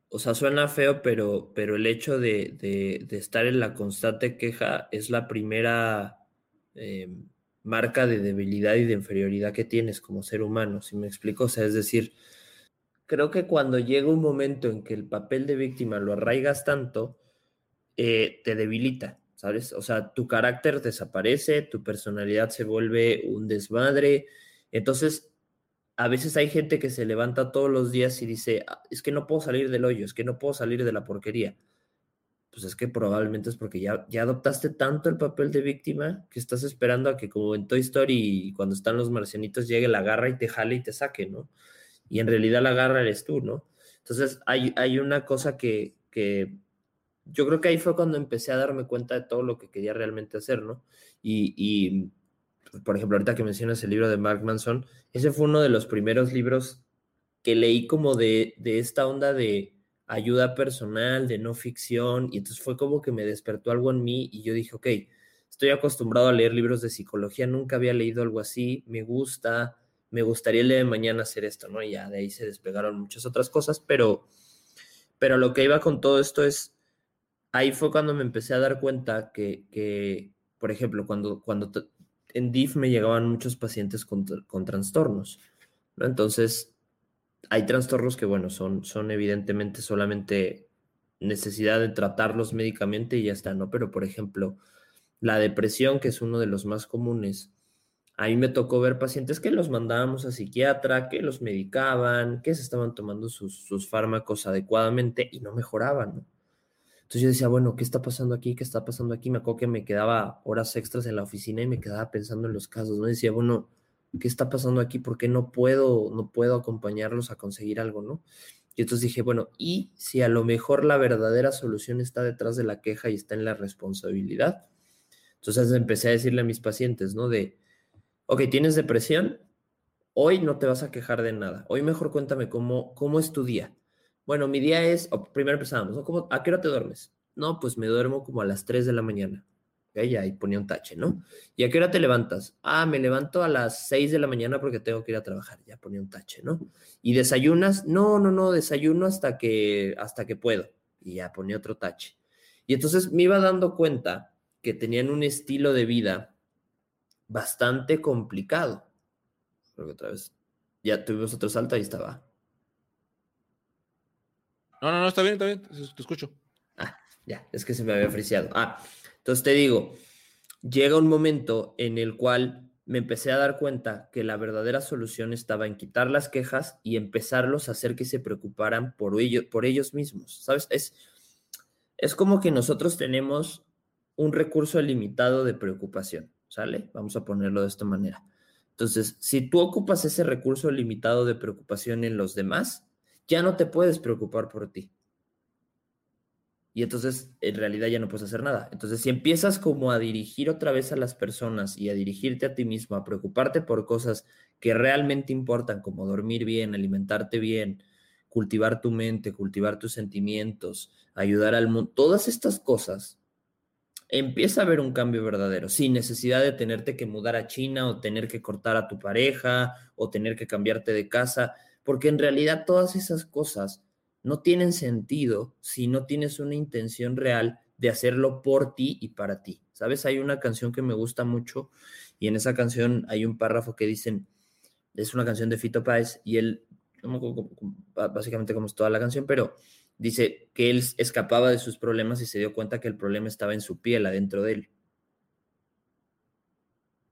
o sea, suena feo, pero, pero el hecho de, de, de estar en la constante queja es la primera... Eh, marca de debilidad y de inferioridad que tienes como ser humano, ¿sí me explico? O sea, es decir, creo que cuando llega un momento en que el papel de víctima lo arraigas tanto, eh, te debilita, ¿sabes? O sea, tu carácter desaparece, tu personalidad se vuelve un desmadre. Entonces, a veces hay gente que se levanta todos los días y dice, es que no puedo salir del hoyo, es que no puedo salir de la porquería. Pues es que probablemente es porque ya, ya adoptaste tanto el papel de víctima que estás esperando a que, como en Toy Story, cuando están los marcianitos, llegue la garra y te jale y te saque, ¿no? Y en realidad la garra eres tú, ¿no? Entonces hay, hay una cosa que, que yo creo que ahí fue cuando empecé a darme cuenta de todo lo que quería realmente hacer, ¿no? Y, y por ejemplo, ahorita que mencionas el libro de Mark Manson, ese fue uno de los primeros libros que leí como de, de esta onda de... ayuda personal, de no ficción, y entonces fue como que me despertó algo en mí y yo dije, ok, estoy acostumbrado a leer libros de psicología, nunca había leído algo así, me gusta, me gustaría el día de mañana hacer esto, ¿no? Y ya de ahí se despegaron muchas otras cosas, pero, pero lo que iba con todo esto es, ahí fue cuando me empecé a dar cuenta que, que por ejemplo, cuando, cuando t- en D I F me llegaban muchos pacientes con, con trastornos, ¿no? Entonces... hay trastornos que, bueno, son, son evidentemente solamente necesidad de tratarlos médicamente y ya está, ¿no? Pero, por ejemplo, la depresión, que es uno de los más comunes, a mí me tocó ver pacientes que los mandábamos a psiquiatra, que los medicaban, que se estaban tomando sus, sus fármacos adecuadamente y no mejoraban, ¿no? Entonces yo decía, bueno, ¿qué está pasando aquí? ¿Qué está pasando aquí? Me acuerdo que me quedaba horas extras en la oficina y me quedaba pensando en los casos, ¿no? Y decía, bueno... ¿qué está pasando aquí? ¿Por qué no puedo, no puedo acompañarlos a conseguir algo, no? Y entonces dije, bueno, ¿y si a lo mejor la verdadera solución está detrás de la queja y está en la responsabilidad? Entonces empecé a decirle a mis pacientes, ¿no? De, ok, ¿tienes depresión? Hoy no te vas a quejar de nada. Hoy mejor cuéntame cómo, cómo es tu día. Bueno, mi día es, oh, primero empezábamos, ¿no? ¿Cómo, ¿a qué hora te duermes? No, pues me duermo como a las tres de la mañana. Y ahí ponía un tache, ¿no? ¿Y a qué hora te levantas? Ah, me levanto a las seis de la mañana porque tengo que ir a trabajar. Ya ponía un tache, ¿no? ¿Y desayunas? No, no, no, desayuno hasta que, hasta que puedo. Y ya ponía otro tache. Y entonces me iba dando cuenta que tenían un estilo de vida bastante complicado. Creo que otra vez. Ya tuvimos otro salto, ahí estaba. No, no, no, está bien, está bien, te escucho. Ah, ya, es que se me había friseado. Ah, entonces te digo, llega un momento en el cual me empecé a dar cuenta que la verdadera solución estaba en quitar las quejas y empezarlos a hacer que se preocuparan por ellos, por ellos mismos, ¿sabes? Es, es como que nosotros tenemos un recurso limitado de preocupación, ¿sale? Vamos a ponerlo de esta manera. Entonces, si tú ocupas ese recurso limitado de preocupación en los demás, ya no te puedes preocupar por ti. Y entonces, en realidad, ya no puedes hacer nada. Entonces, si empiezas como a dirigir otra vez a las personas y a dirigirte a ti mismo, a preocuparte por cosas que realmente importan, como dormir bien, alimentarte bien, cultivar tu mente, cultivar tus sentimientos, ayudar al mundo, todas estas cosas, empieza a haber un cambio verdadero, sin necesidad de tenerte que mudar a China o tener que cortar a tu pareja o tener que cambiarte de casa, porque en realidad todas esas cosas no tienen sentido si no tienes una intención real de hacerlo por ti y para ti. ¿Sabes? Hay una canción que me gusta mucho y en esa canción hay un párrafo que dicen, es una canción de Fito Páez y él, básicamente como es toda la canción, pero dice que él escapaba de sus problemas y se dio cuenta que el problema estaba en su piel, adentro de él.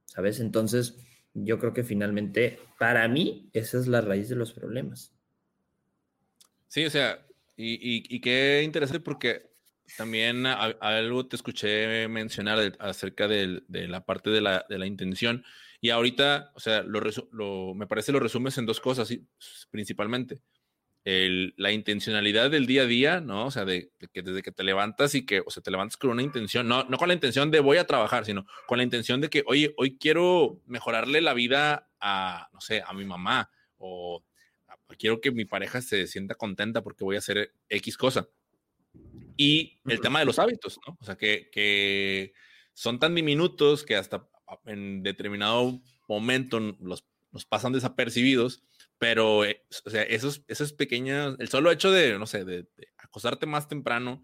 ¿Sabes? Entonces, yo creo que finalmente, para mí, esa es la raíz de los problemas. Sí, o sea, y, y, y qué interesante porque también a, a algo te escuché mencionar de, acerca de, de la parte de la, de la intención. Y ahorita, o sea, lo, lo, me parece lo resumes en dos cosas, ¿sí? Principalmente. El, la intencionalidad del día a día, ¿no? O sea, de, de que desde que te levantas y que, o sea, te levantas con una intención, no, no con la intención de voy a trabajar, sino con la intención de que, oye, hoy quiero mejorarle la vida a, no sé, a mi mamá, o a, quiero que mi pareja se sienta contenta porque voy a hacer X cosa. Y el tema de los hábitos, ¿no? O sea, que, que son tan diminutos que hasta en determinado momento los, los pasan desapercibidos. Pero, o sea, esos, esos pequeños, el solo hecho de, no sé, de, de acostarte más temprano,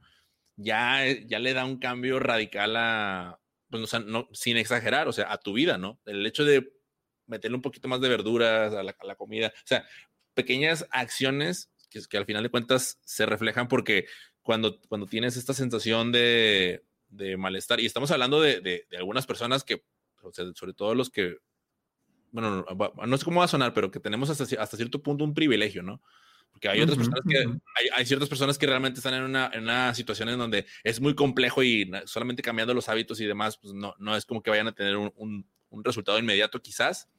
ya, ya le da un cambio radical a, pues, o sea, no, sin exagerar, o sea, a tu vida, ¿no? El hecho de meterle un poquito más de verduras a la, a la comida, o sea, pequeñas acciones que, que al final de cuentas se reflejan porque cuando, cuando tienes esta sensación de, de malestar, y estamos hablando de, de, de algunas personas que, o sea, sobre todo los que, bueno, no, no sé cómo va a sonar, pero que tenemos hasta, hasta cierto punto un privilegio, ¿no? Porque hay otras uh-huh, personas que, hay, hay ciertas personas que realmente están en una, en una situación en donde es muy complejo y solamente cambiando los hábitos y demás, pues no, no es como que vayan a tener un, un, un resultado inmediato quizás.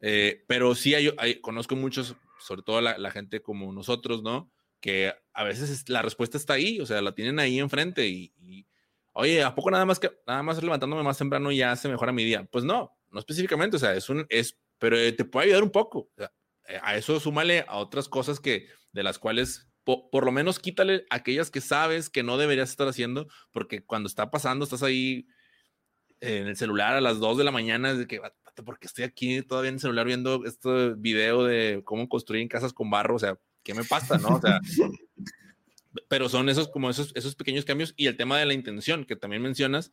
Eh, pero sí hay, hay, conozco muchos, sobre todo la, la gente como nosotros, ¿no? Que a veces la respuesta está ahí, o sea, la tienen ahí enfrente y, y oye, ¿a poco nada más que nada más levantándome más temprano ya se mejora mi día? Pues no. No específicamente, o sea, es un, es, pero te puede ayudar un poco. O sea, a eso súmale a otras cosas que, de las cuales, po, por lo menos quítale aquellas que sabes que no deberías estar haciendo, porque cuando está pasando, estás ahí en el celular a las dos de la mañana, de que, ¿por qué estoy aquí todavía en el celular viendo este video de cómo construyen casas con barro? O sea, ¿qué me pasa, no? O sea, pero son esos, como esos, esos pequeños cambios y el tema de la intención que también mencionas.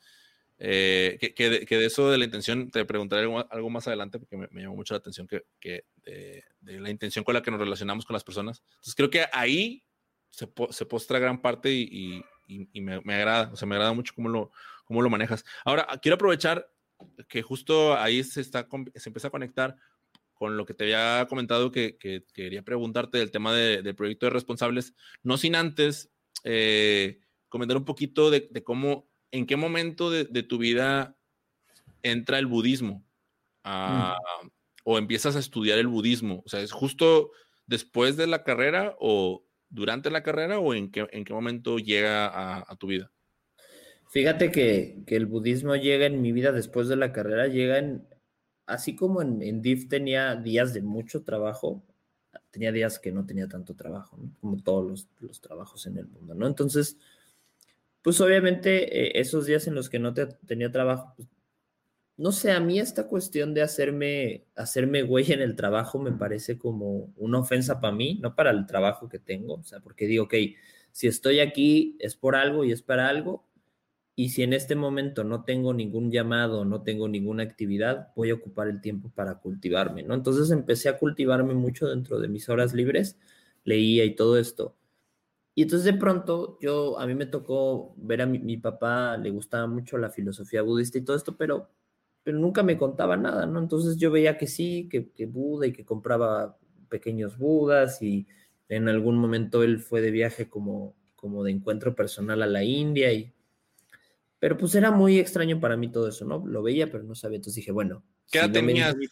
Eh, que, que, de, que de eso de la intención te preguntaré algo, algo más adelante porque me, me llamó mucho la atención que, que de, de la intención con la que nos relacionamos con las personas. Entonces creo que ahí se, po, se postra gran parte y, y, y me, me agrada, o sea, me agrada mucho cómo lo, cómo lo manejas. Ahora quiero aprovechar que justo ahí se, está, se empieza a conectar con lo que te había comentado que, que quería preguntarte del tema de, del proyecto de responsables, no sin antes eh, comentar un poquito de, de cómo ¿en qué momento de, de tu vida entra el budismo? Ah, mm. ¿O empiezas a estudiar el budismo? O sea, ¿es justo después de la carrera o durante la carrera o en qué, en qué momento llega a, a tu vida? Fíjate que, que el budismo llega en mi vida después de la carrera, llega en, así como en, en D I F tenía días de mucho trabajo, tenía días que no tenía tanto trabajo, ¿no? Como todos los, los trabajos en el mundo, ¿no? Entonces, pues obviamente eh, esos días en los que no te, tenía trabajo, pues, no sé, a mí esta cuestión de hacerme, hacerme güey en el trabajo me parece como una ofensa para mí, no para el trabajo que tengo, o sea, porque digo, ok, si estoy aquí es por algo y es para algo, y si en este momento no tengo ningún llamado, no tengo ninguna actividad, voy a ocupar el tiempo para cultivarme, ¿no? Entonces empecé a cultivarme mucho dentro de mis horas libres, leía y todo esto. Y entonces de pronto yo, a mí me tocó ver a mi, mi papá, le gustaba mucho la filosofía budista y todo esto, pero, pero nunca me contaba nada, ¿no? Entonces yo veía que sí, que, que Buda y que compraba pequeños budas y en algún momento él fue de viaje como, como de encuentro personal a la India. Y, pero pues era muy extraño para mí todo eso, ¿no? Lo veía, pero no sabía. Entonces dije, bueno. ¿Qué edad si no tenías, me...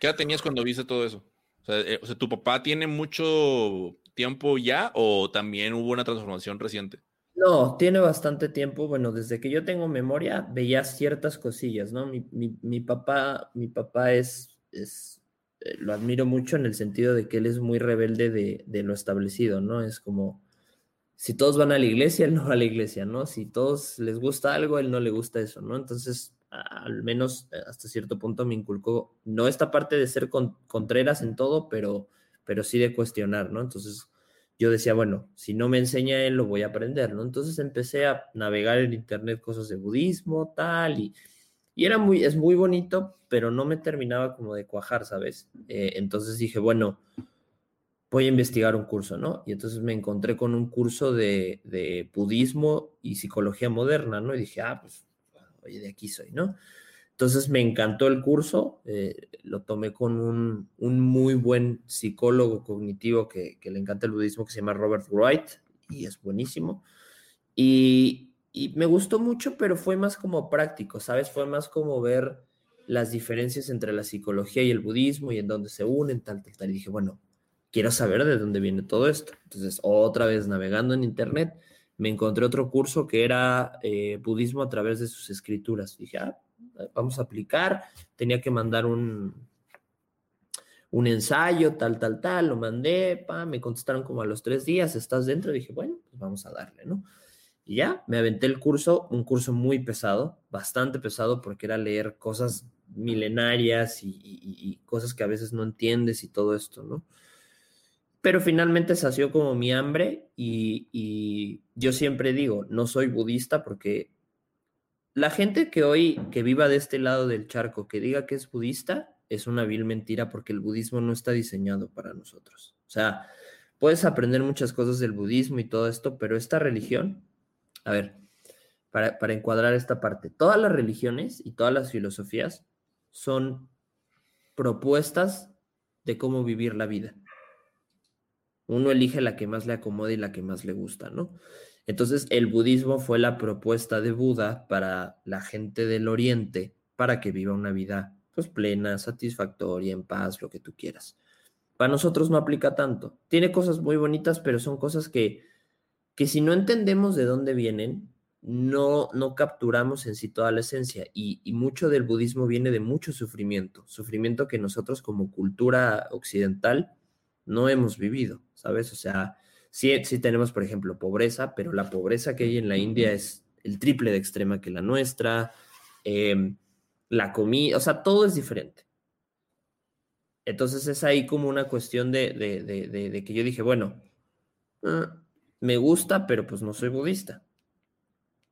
¿qué edad tenías cuando viste todo eso? O sea, eh, o sea, ¿tu papá tiene mucho tiempo ya o también hubo una transformación reciente? No, tiene bastante tiempo. Bueno, desde que yo tengo memoria veía ciertas cosillas, ¿no? Mi, mi, mi papá, mi papá es, es eh, lo admiro mucho en el sentido de que él es muy rebelde de, de lo establecido, ¿no? Es como, si todos van a la iglesia, él no va a la iglesia, ¿no? Si todos les gusta algo, él no le gusta eso, ¿no? Entonces, a, al menos hasta cierto punto me inculcó, no esta parte de ser con, contreras en todo, pero... pero sí de cuestionar, ¿no? Entonces, yo decía, bueno, si no me enseña él, lo voy a aprender, ¿no? Entonces empecé a navegar en internet cosas de budismo, tal, y, y era muy, es muy bonito, pero no me terminaba como de cuajar, ¿sabes? Eh, entonces dije, bueno, voy a investigar un curso, ¿no? Y entonces me encontré con un curso de, de budismo y psicología moderna, ¿no? Y dije, ah, pues, oye, de aquí soy, ¿no? Entonces me encantó el curso, eh, lo tomé con un, un muy buen psicólogo cognitivo que, que le encanta el budismo, que se llama Robert Wright, y es buenísimo. Y, y me gustó mucho, pero fue más como práctico, ¿sabes? Fue más como ver las diferencias entre la psicología y el budismo y en dónde se unen, tal, tal, tal. Y dije, bueno, quiero saber de dónde viene todo esto. Entonces, otra vez navegando en internet, me encontré otro curso que era eh, budismo a través de sus escrituras. Dije, ah, vamos a aplicar, tenía que mandar un, un ensayo, tal, tal, tal, lo mandé, pa, me contestaron como a los tres días, ¿estás dentro? Dije, bueno, pues vamos a darle, ¿no? Y ya, me aventé el curso, un curso muy pesado, bastante pesado, porque era leer cosas milenarias y, y, y cosas que a veces no entiendes y todo esto, ¿no? Pero finalmente sació como mi hambre y, y yo siempre digo, no soy budista porque... La gente que hoy, que viva de este lado del charco, que diga que es budista, es una vil mentira porque el budismo no está diseñado para nosotros. O sea, puedes aprender muchas cosas del budismo y todo esto, pero esta religión, a ver, para, para encuadrar esta parte, todas las religiones y todas las filosofías son propuestas de cómo vivir la vida. Uno elige la que más le acomoda y la que más le gusta, ¿no? Entonces, el budismo fue la propuesta de Buda para la gente del Oriente para que viva una vida pues, plena, satisfactoria, en paz, lo que tú quieras. Para nosotros no aplica tanto. Tiene cosas muy bonitas, pero son cosas que, que si no entendemos de dónde vienen, no, no capturamos en sí toda la esencia. Y, y mucho del budismo viene de mucho sufrimiento, sufrimiento que nosotros como cultura occidental no hemos vivido, ¿sabes? O sea... Sí, sí tenemos, por ejemplo, pobreza, pero la pobreza que hay en la India es el triple de extrema que la nuestra, eh, la comida, o sea, todo es diferente. Entonces es ahí como una cuestión de, de, de, de, de que yo dije, bueno, eh, me gusta, pero pues no soy budista.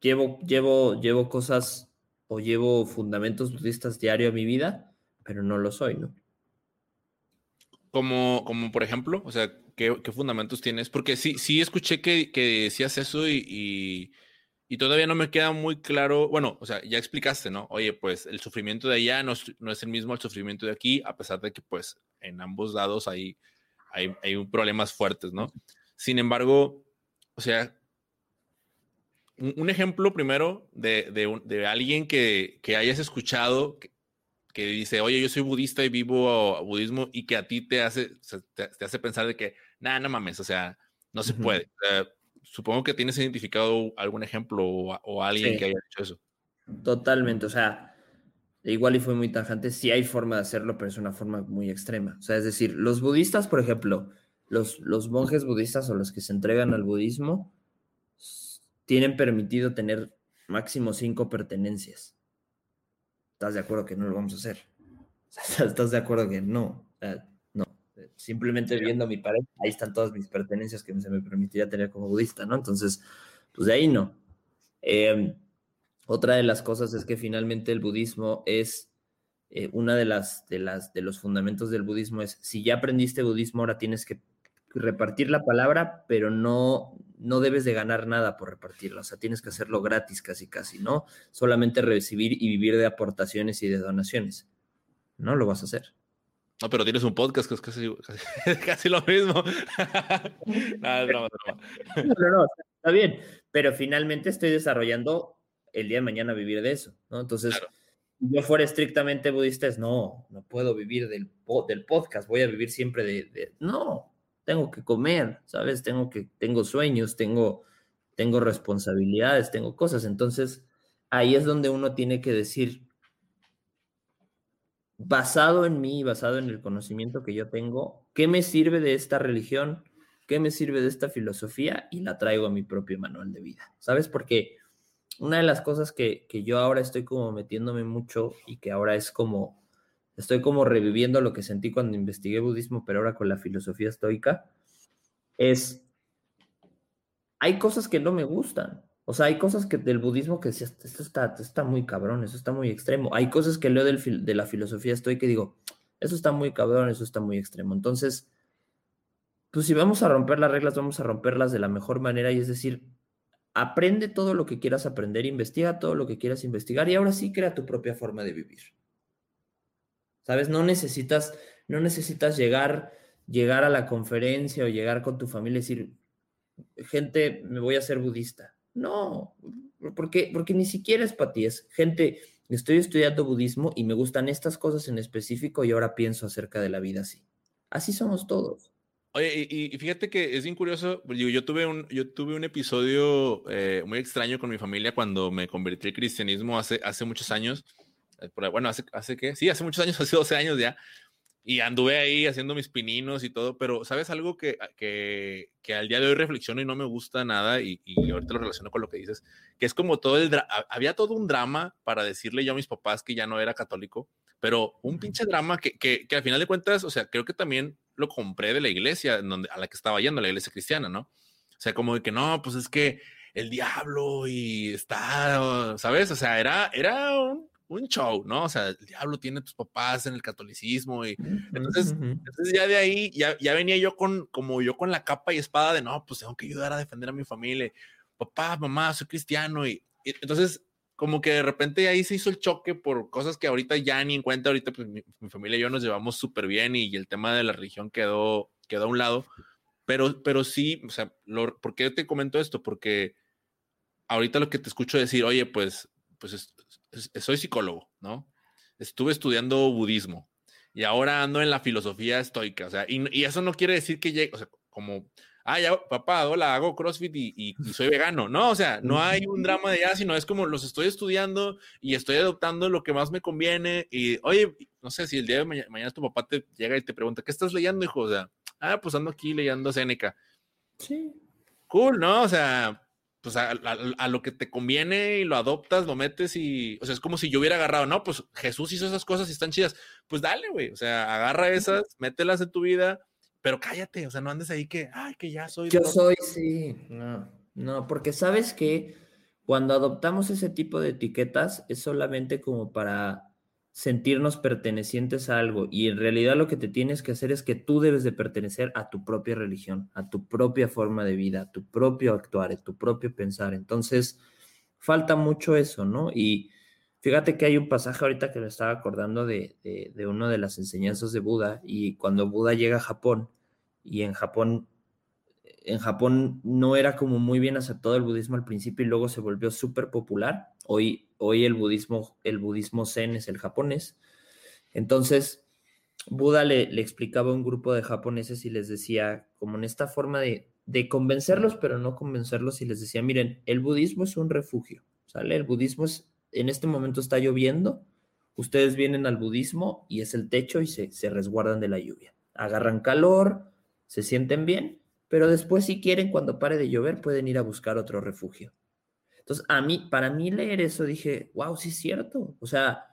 Llevo, llevo, llevo cosas o llevo fundamentos budistas diario a mi vida, pero no lo soy, ¿no? Como, como por ejemplo, o sea, ¿Qué, ¿Qué fundamentos tienes? Porque sí, sí escuché que, que decías eso y, y, y todavía no me queda muy claro. Bueno, o sea, ya explicaste, ¿no? Oye, pues el sufrimiento de allá no es, no es el mismo al sufrimiento de aquí, a pesar de que pues en ambos lados hay, hay, hay problemas fuertes, ¿no? Sin embargo, o sea, un, un ejemplo primero de, de, de alguien que, que hayas escuchado... Que, que dice, oye, yo soy budista y vivo budismo y que a ti te hace, te, te hace pensar de que, nah, no mames, o sea, no se uh-huh. puede. Uh, supongo que tienes identificado algún ejemplo o, o alguien sí. que haya hecho eso. Totalmente, o sea, igual y fue muy tajante, sí hay forma de hacerlo, pero es una forma muy extrema. O sea, es decir, los budistas, por ejemplo, los, los monjes budistas o los que se entregan al budismo tienen permitido tener máximo cinco pertenencias. ¿Estás de acuerdo que no lo vamos a hacer? ¿Estás de acuerdo que no? No. Simplemente viendo mi pared, ahí están todas mis pertenencias que se me permitiría tener como budista, ¿no? Entonces, pues de ahí no. Eh, otra de las cosas es que finalmente el budismo es, eh, una de las, de las, de los fundamentos del budismo es, si ya aprendiste budismo, ahora tienes que repartir la palabra, pero no, no debes de ganar nada por repartirla, o sea, tienes que hacerlo gratis casi casi, ¿no? Solamente recibir y vivir de aportaciones y de donaciones. No lo vas a hacer. No, pero tienes un podcast que es casi, casi, casi lo mismo. no, no, no, no. no, no, está bien, pero finalmente estoy desarrollando el día de mañana vivir de eso, ¿no? Entonces... Claro. Yo fuera estrictamente budista, es no, no puedo vivir del, del podcast, voy a vivir siempre de... de no. Tengo que comer, ¿sabes? Tengo que, tengo sueños, tengo, tengo responsabilidades, tengo cosas. Entonces, ahí es donde uno tiene que decir, basado en mí, basado en el conocimiento que yo tengo, ¿qué me sirve de esta religión? ¿Qué me sirve de esta filosofía? Y la traigo a mi propio manual de vida, ¿sabes? Porque una de las cosas que, que yo ahora estoy como metiéndome mucho y que ahora es como... Estoy como reviviendo lo que sentí cuando investigué budismo, pero ahora con la filosofía estoica, es hay cosas que no me gustan. O sea, hay cosas que del budismo que decías, esto está, está muy cabrón, eso está muy extremo. Hay cosas que leo del, de la filosofía estoica que digo, eso está muy cabrón, eso está muy extremo. Entonces, pues si vamos a romper las reglas, vamos a romperlas de la mejor manera. Y es decir, aprende todo lo que quieras aprender, investiga todo lo que quieras investigar y ahora sí crea tu propia forma de vivir. ¿Sabes? No necesitas, no necesitas llegar, llegar a la conferencia o llegar con tu familia y decir, gente, me voy a hacer budista. No, porque, porque ni siquiera es para ti, es gente, estoy estudiando budismo y me gustan estas cosas en específico y ahora pienso acerca de la vida así. Así somos todos. Oye, y, y fíjate que es bien curioso, yo, yo, tuve, un, yo tuve un episodio eh, muy extraño con mi familia cuando me convertí al cristianismo hace, hace muchos años, bueno, hace, hace qué, sí, hace muchos años, hace doce años ya, y anduve ahí haciendo mis pininos y todo, pero ¿sabes algo que, que, que al día de hoy reflexiono y no me gusta nada? Y, y ahorita lo relaciono con lo que dices, que es como todo el... Dra- había todo un drama para decirle yo a mis papás que ya no era católico, pero un pinche drama que, que, que al final de cuentas, o sea, creo que también lo compré de la iglesia en donde, a la que estaba yendo, la iglesia cristiana, ¿no? O sea, como de que no, pues es que el diablo y está, ¿sabes? O sea, era, era un... un show, ¿no? O sea, el diablo tiene a tus papás en el catolicismo y entonces, uh-huh. entonces ya de ahí ya, ya venía yo con, como yo con la capa y espada de no, pues tengo que ayudar a defender a mi familia, papá, mamá, soy cristiano y, y entonces como que de repente ahí se hizo el choque por cosas que ahorita ya ni en cuenta, ahorita pues mi, mi familia y yo nos llevamos súper bien y, y el tema de la religión quedó, quedó a un lado, pero, pero sí, o sea, lo, ¿por qué te comento esto? Porque ahorita lo que te escucho decir, oye, pues, pues es, soy psicólogo, ¿no? Estuve estudiando budismo y ahora ando en la filosofía estoica, o sea, y, y eso no quiere decir que llegue, o sea, como, ah, ya, papá, hola, hago CrossFit y, y, y soy vegano, no, o sea, no hay un drama de ya, sino es como los estoy estudiando y estoy adoptando lo que más me conviene y, oye, no sé, si el día de mañana, mañana tu papá te llega y te pregunta, ¿qué estás leyendo, hijo? O sea, ah, pues ando aquí leyendo Séneca. Sí. Cool, ¿no? O sea... pues a, a, a lo que te conviene y lo adoptas, lo metes y... O sea, es como si yo hubiera agarrado, no, pues Jesús hizo esas cosas y están chidas. Pues dale, güey. O sea, agarra esas, mételas en tu vida, pero cállate. O sea, no andes ahí que, ay, que ya soy... Yo doctor. soy, sí. No, no, porque sabes que cuando adoptamos ese tipo de etiquetas es solamente como para sentirnos pertenecientes a algo. Y en realidad lo que te tienes que hacer es que tú debes de pertenecer a tu propia religión, a tu propia forma de vida, a tu propio actuar, a tu propio pensar. Entonces, falta mucho eso, ¿no? Y fíjate que hay un pasaje ahorita que me estaba acordando de, de, de una de las enseñanzas de Buda. Y cuando Buda llega a Japón, y en Japón, en Japón no era como muy bien aceptado el budismo al principio y luego se volvió súper popular. Hoy... Hoy el budismo, el budismo zen es el japonés. Entonces, Buda le, le explicaba a un grupo de japoneses y les decía, como en esta forma de, de convencerlos, pero no convencerlos, y les decía, miren, el budismo es un refugio, ¿sale? El budismo es, en este momento está lloviendo, ustedes vienen al budismo y es el techo y se, se resguardan de la lluvia. Agarran calor, se sienten bien, pero después si quieren, cuando pare de llover, pueden ir a buscar otro refugio. Entonces, a mí, para mí leer eso dije, wow, sí es cierto. O sea,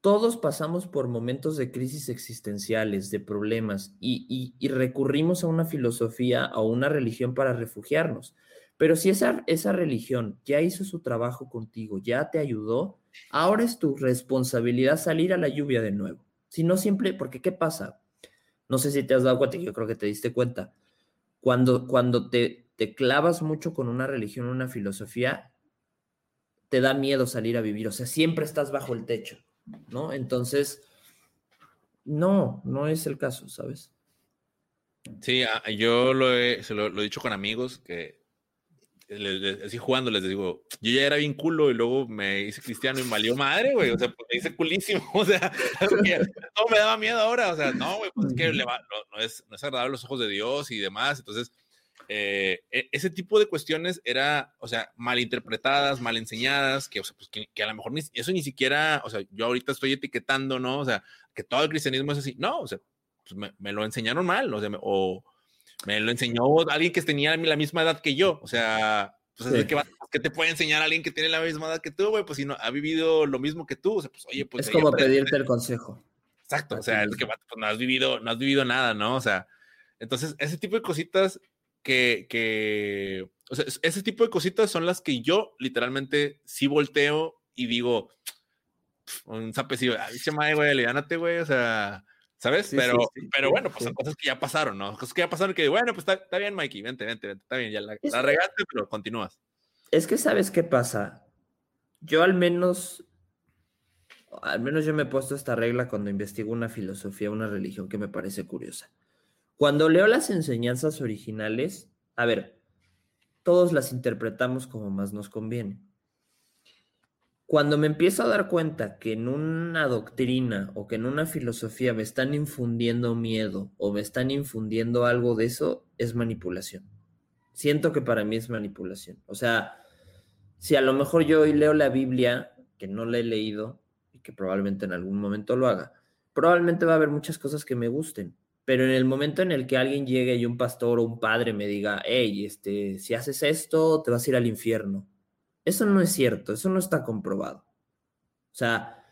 todos pasamos por momentos de crisis existenciales, de problemas, y, y, y recurrimos a una filosofía, a una religión para refugiarnos. Pero si esa, esa religión ya hizo su trabajo contigo, ya te ayudó, ahora es tu responsabilidad salir a la lluvia de nuevo. Si no siempre, porque ¿qué pasa? No sé si te has dado cuenta, yo creo que te diste cuenta. Cuando, cuando te... te clavas mucho con una religión, una filosofía, te da miedo salir a vivir. O sea, siempre estás bajo el techo, ¿no? Entonces, no, no es el caso, ¿sabes? Sí, yo lo he, lo, lo he dicho con amigos que les, les, así jugando les digo, yo ya era bien culo y luego me hice cristiano y me valió madre, güey. O sea, pues me hice culísimo. O sea, todo me daba miedo ahora. O sea, no, güey, pues es que le va, no, no, es, no es agradable los ojos de Dios y demás. Entonces, Eh, ese tipo de cuestiones era, o sea, mal interpretadas, mal enseñadas, que, o sea, pues que, que a lo mejor ni, eso ni siquiera, o sea, yo ahorita estoy etiquetando, ¿no? O sea, que todo el cristianismo es así. No, o sea, pues me, me lo enseñaron mal, o sea, me, o me lo enseñó alguien que tenía la misma edad que yo, o sea, pues sí. ¿qué, ¿qué te puede enseñar alguien que tiene la misma edad que tú, güey? Pues si no, ha vivido lo mismo que tú, o sea, pues oye, pues... Es como pedirte el consejo. Exacto, o sea, el que pues, no has vivido, no has vivido nada, ¿no? O sea, entonces, ese tipo de cositas... Que, que O sea, ese tipo de cositas son las que yo literalmente sí volteo y digo, un zapecillo, ay, che madre, güey, aliviánate, güey, o sea, ¿sabes? Sí, pero, sí, sí, pero bueno, pues sí. Son cosas que ya pasaron, ¿no? Cosas que ya pasaron que, bueno, pues está, está bien, Mikey, vente, vente, vente, está bien, ya la, la regaste, pero continúas. Es que, ¿sabes qué pasa? Yo al menos, al menos yo me he puesto esta regla cuando investigo una filosofía, una religión que me parece curiosa. Cuando leo las enseñanzas originales, a ver, todos las interpretamos como más nos conviene. Cuando me empiezo a dar cuenta que en una doctrina o que en una filosofía me están infundiendo miedo o me están infundiendo algo de eso, es manipulación. Siento que para mí es manipulación. O sea, si a lo mejor yo hoy leo la Biblia, que no la he leído y que probablemente en algún momento lo haga, probablemente va a haber muchas cosas que me gusten, pero en el momento en el que alguien llegue y un pastor o un padre me diga, hey, este, si haces esto te vas a ir al infierno. Eso no es cierto, eso no está comprobado. O sea,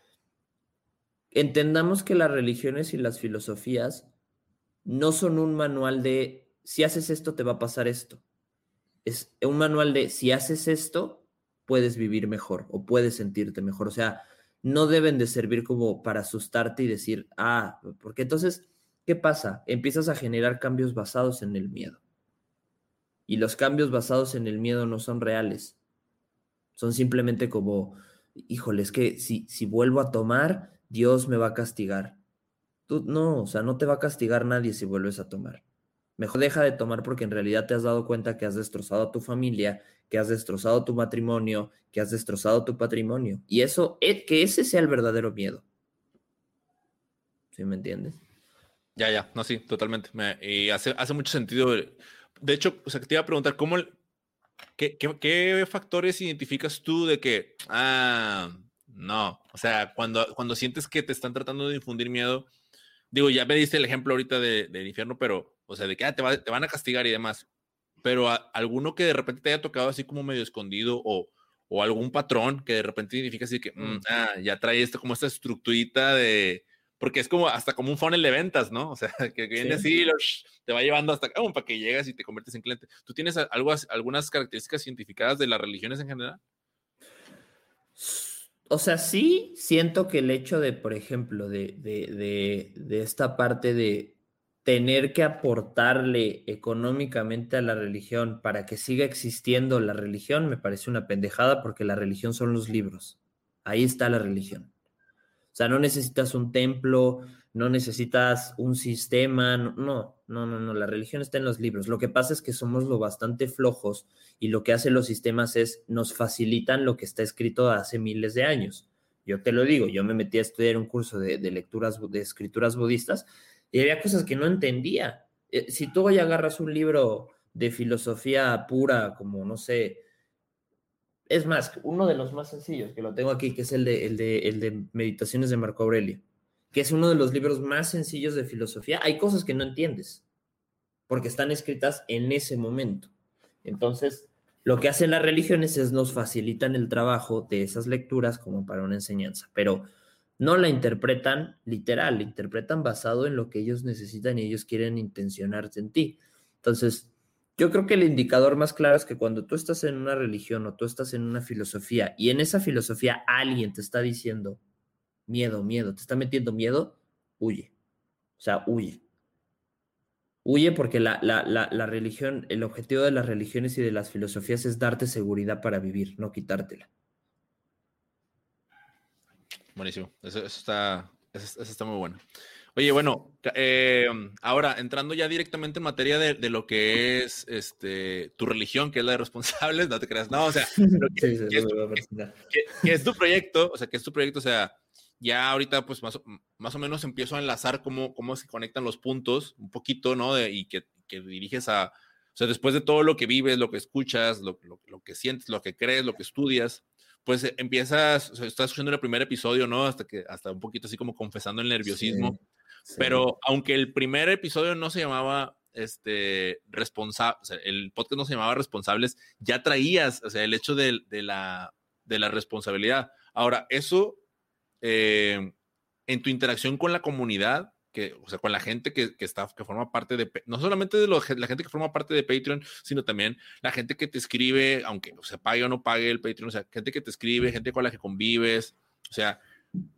entendamos que las religiones y las filosofías no son un manual de si haces esto te va a pasar esto. Es un manual de si haces esto puedes vivir mejor o puedes sentirte mejor. O sea, no deben de servir como para asustarte y decir, ah, porque entonces, ¿qué pasa? Empiezas a generar cambios basados en el miedo. Y los cambios basados en el miedo no son reales. Son simplemente como, híjole, es que si, si vuelvo a tomar, Dios me va a castigar. Tú no, o sea, no te va a castigar nadie si vuelves a tomar. Mejor deja de tomar porque en realidad te has dado cuenta que has destrozado a tu familia, que has destrozado tu matrimonio, que has destrozado tu patrimonio. Y eso, que ese sea el verdadero miedo. ¿Sí me entiendes? Ya, ya. No, sí, totalmente. Me, y hace, hace mucho sentido. De hecho, o sea, te iba a preguntar, ¿cómo el, ¿Qué, qué, ¿qué factores identificas tú de que, ah, no? O sea, cuando, cuando sientes que te están tratando de infundir miedo, digo, ya me diste el ejemplo ahorita de, del infierno, pero, o sea, de que ah, te, va, te van a castigar y demás, pero a, alguno que de repente te haya tocado así como medio escondido o, o algún patrón que de repente identifica así que, mm, ah, ya trae esto como esta estructurita de, porque es como hasta como un funnel de ventas, ¿no? O sea, que viene sí. así los... te va llevando hasta acá, para que llegas y te conviertes en cliente. ¿Tú tienes algo, algunas características identificadas de las religiones en general? O sea, sí siento que el hecho de, por ejemplo, de, de, de, de esta parte de tener que aportarle económicamente a la religión para que siga existiendo la religión, me parece una pendejada porque la religión son los libros. Ahí está la religión. O sea, no necesitas un templo, no necesitas un sistema, no, no, no, no, la religión está en los libros. Lo que pasa es que somos lo bastante flojos y lo que hacen los sistemas es nos facilitan lo que está escrito hace miles de años. Yo te lo digo, yo me metí a estudiar un curso de, de lecturas, de escrituras budistas y había cosas que no entendía. Si tú hoy agarras un libro de filosofía pura, como no sé, es más, uno de los más sencillos que lo tengo aquí, que es el de, el de, el de Meditaciones de Marco Aurelio, que es uno de los libros más sencillos de filosofía, hay cosas que no entiendes, porque están escritas en ese momento. Entonces, lo que hacen las religiones es nos facilitan el trabajo de esas lecturas como para una enseñanza, pero no la interpretan literal, la interpretan basado en lo que ellos necesitan y ellos quieren intencionarse en ti. Entonces, yo creo que el indicador más claro es que cuando tú estás en una religión o tú estás en una filosofía y en esa filosofía alguien te está diciendo, miedo, miedo, te está metiendo miedo, huye. O sea, huye. Huye porque la, la, la, la religión, el objetivo de las religiones y de las filosofías es darte seguridad para vivir, no quitártela. Buenísimo. Eso, eso, está, eso, eso está muy bueno. Oye, bueno, eh, ahora entrando ya directamente en materia de, de lo que es este, tu religión, que es la de responsables, no te creas, no, o sea, que es tu proyecto, o sea, que es tu proyecto, o sea, ya ahorita, pues, más, más o menos empiezo a enlazar cómo, cómo se conectan los puntos un poquito, ¿no? De, y que, que diriges a... O sea, después de todo lo que vives, lo que escuchas, lo, lo, lo que sientes, lo que crees, lo que estudias, pues eh, empiezas... O sea, estás escuchando el primer episodio, ¿no? Hasta, que, hasta un poquito así como confesando el nerviosismo. Sí, sí. Pero aunque el primer episodio no se llamaba... este responsa, o sea, el podcast no se llamaba Responsables, ya traías, o sea, el hecho de, de, la, de la responsabilidad. Ahora, eso... Eh, en tu interacción con la comunidad, que, o sea, con la gente que, que está, que forma parte de, no solamente de lo, la gente que forma parte de Patreon, sino también la gente que te escribe, aunque o se pague o no pague el Patreon, o sea, gente que te escribe, gente con la que convives, o sea,